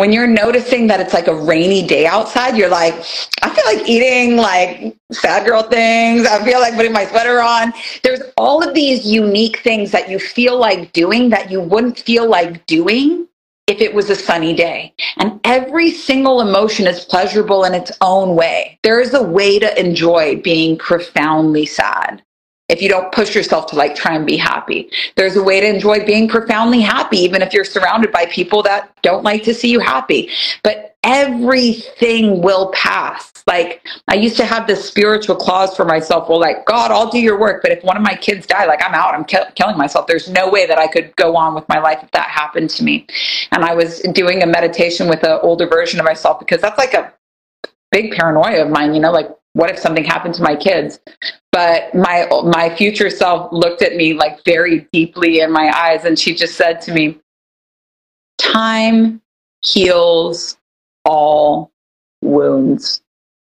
when you're noticing that it's like a rainy day outside, you're like, I feel like eating like sad girl things. I feel like putting my sweater on. There's all of these unique things that you feel like doing that you wouldn't feel like doing if it was a sunny day. And every single emotion is pleasurable in its own way. There is a way to enjoy being profoundly sad if you don't push yourself to like try and be happy. There's a way to enjoy being profoundly happy, even if you're surrounded by people that don't like to see you happy. But everything will pass. Like, I used to have this spiritual clause for myself. Well, like, God, I'll do your work, but if one of my kids die, like, I'm out, I'm ki- killing myself. There's no way that I could go on with my life if that happened to me. And I was doing a meditation with an older version of myself, because that's like a big paranoia of mine, you know, like, what if something happened to my kids? But my my future self looked at me like very deeply in my eyes, and she just said to me, time heals all wounds.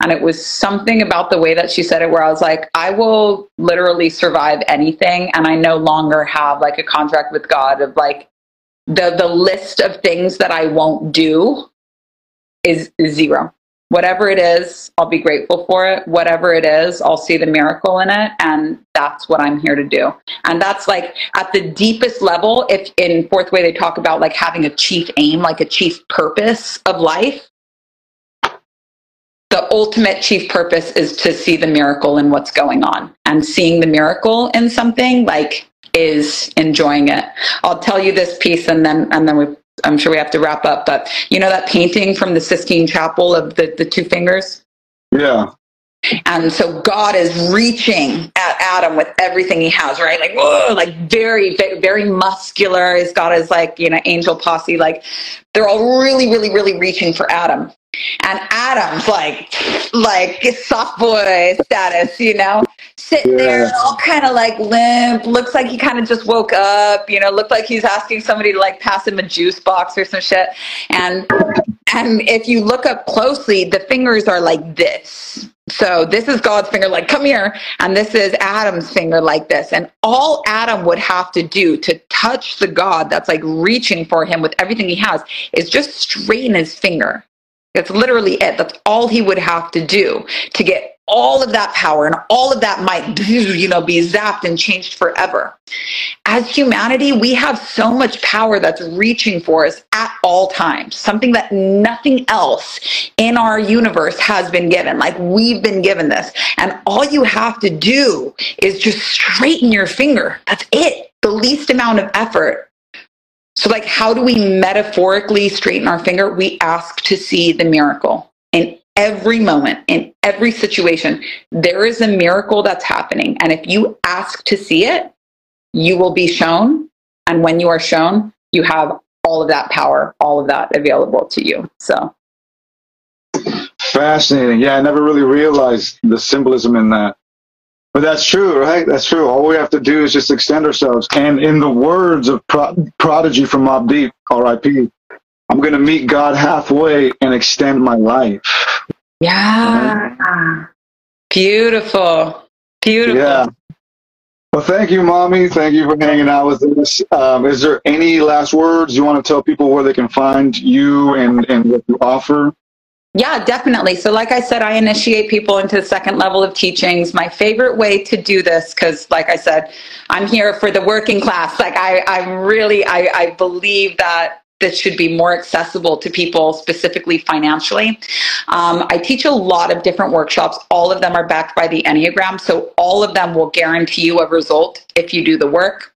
And it was something about the way that she said it where I was like, I will literally survive anything, and I no longer have like a contract with God of like the the list of things that I won't do is, is zero. Whatever it is, I'll be grateful for it. Whatever it is, I'll see the miracle in it. And that's what I'm here to do. And that's like at the deepest level. If in Fourth Way, they talk about like having a chief aim, like a chief purpose of life. The ultimate chief purpose is to see the miracle in what's going on, and seeing the miracle in something like is enjoying it. I'll tell you this piece and then, and then we I'm sure we have to wrap up, but you know that painting from the Sistine Chapel of the, the two fingers? Yeah. And so God is reaching at Adam with everything he has, right? Like, whoa, like very, very muscular. He's got his like, you know, angel posse. Like they're all really, really, really reaching for Adam. And Adam's like, like soft boy status, you know, sitting yeah. there all kind of like limp, looks like he kind of just woke up, you know, looked like he's asking somebody to like pass him a juice box or some shit. And, and if you look up closely, the fingers are like this. So this is God's finger, like, come here. And this is Adam's finger like this. And all Adam would have to do to touch the God that's like reaching for him with everything he has is just straighten his finger. That's literally it. That's all he would have to do to get all of that power and all of that might, you know, be zapped and changed forever. As humanity, we have so much power that's reaching for us at all times, something that nothing else in our universe has been given. Like we've been given this. And all you have to do is just straighten your finger. That's it. The least amount of effort. So like, how do we metaphorically straighten our finger? We ask to see the miracle in every moment, in every situation. There is a miracle that's happening. And if you ask to see it, you will be shown. And when you are shown, you have all of that power, all of that available to you. So fascinating. Yeah, I never really realized the symbolism in that. But that's true, right? That's true. All we have to do is just extend ourselves. And in the words of Pro- Prodigy from Mobb Deep, R I P, I'm going to meet God halfway and extend my life. Yeah. Right? Beautiful. Beautiful. Yeah. Well, thank you, Mommy. Thank you for hanging out with us. Um, is there any last words you want to tell people where they can find you and, and what you offer? Yeah, definitely. So like I said, I initiate people into the second level of teachings. My favorite way to do this, because like I said, I'm here for the working class. Like I, I'm really, I, I believe that this should be more accessible to people, specifically financially. Um, I teach a lot of different workshops. All of them are backed by the Enneagram. So all of them will guarantee you a result if you do the work.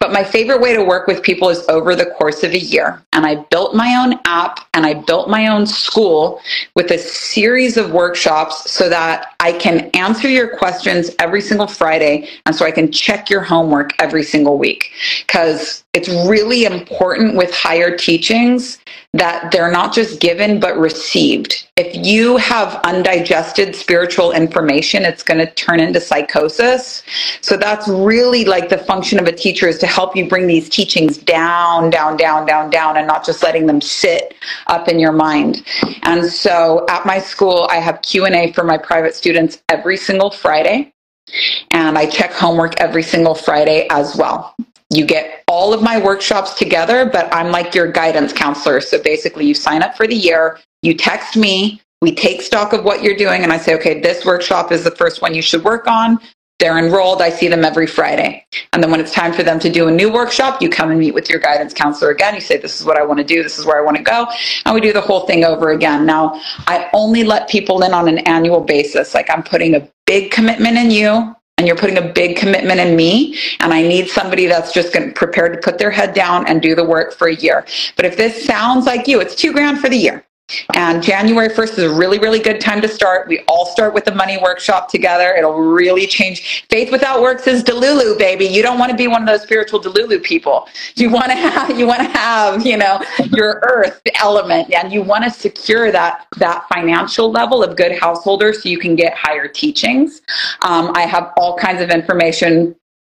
But my favorite way to work with people is over the course of a year. And I built my own app and I built my own school with a series of workshops so that I can answer your questions every single Friday. And so I can check your homework every single week, because it's really important with higher teachings that they're not just given, but received. If you have undigested spiritual information, it's going to turn into psychosis. So that's really like the function of a teacher, is to help you bring these teachings down, down, down, down, down, and not just letting them sit up in your mind. And so at my school, I have Q and A for my private students every single Friday. And I check homework every single Friday as well. You get all of my workshops together, but I'm like your guidance counselor. So basically you sign up for the year, you text me, we take stock of what you're doing. And I say, okay, this workshop is the first one you should work on. They're enrolled. I see them every Friday. And then when it's time for them to do a new workshop, you come and meet with your guidance counselor again. You say, this is what I want to do. This is where I want to go. And we do the whole thing over again. Now, I only let people in on an annual basis. Like, I'm putting a big commitment in you, and you're putting a big commitment in me, and I need somebody that's just going to prepared to put their head down and do the work for a year. But if this sounds like you, it's two grand for the year. And January first is a really, really good time to start. We all start with the money workshop together. It'll really change. Faith without works is delulu, baby. You don't want to be one of those spiritual delulu people. You want to have, you want to have, you know, your earth element, and you want to secure that, that financial level of good householder so you can get higher teachings. Um, I have all kinds of information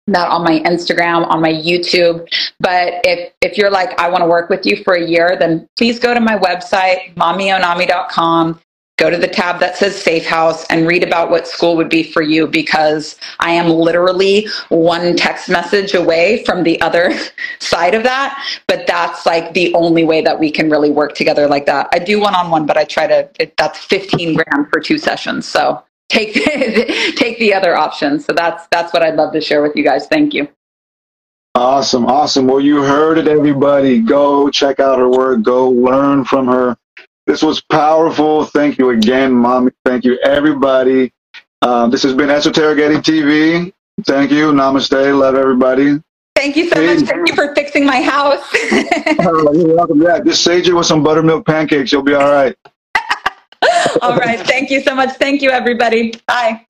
that on my Instagram, on my YouTube. But if, if you're like, I want to work with you for a year, then please go to my website, mami onami dot com, go to the tab that says Safe House and read about what school would be for you, because I am literally one text message away from the other side of that. But that's like the only way that we can really work together like that. I do one-on-one, but I try to, it, that's fifteen grand for two sessions. So take the, take the other option. So that's that's what I'd love to share with you guys. Thank you. Awesome, awesome. Well, you heard it, everybody. Go check out her work. Go learn from her. This was powerful. Thank you again, Mommy. Thank you, everybody. Uh, this has been Esoteric Eddie T V. Thank you. Namaste. Love everybody. Thank you so Peace. much. Thank you for fixing my house. Oh, you're welcome. Yeah, just sage it with some buttermilk pancakes. You'll be all right. All right. Thank you so much. Thank you, everybody. Bye.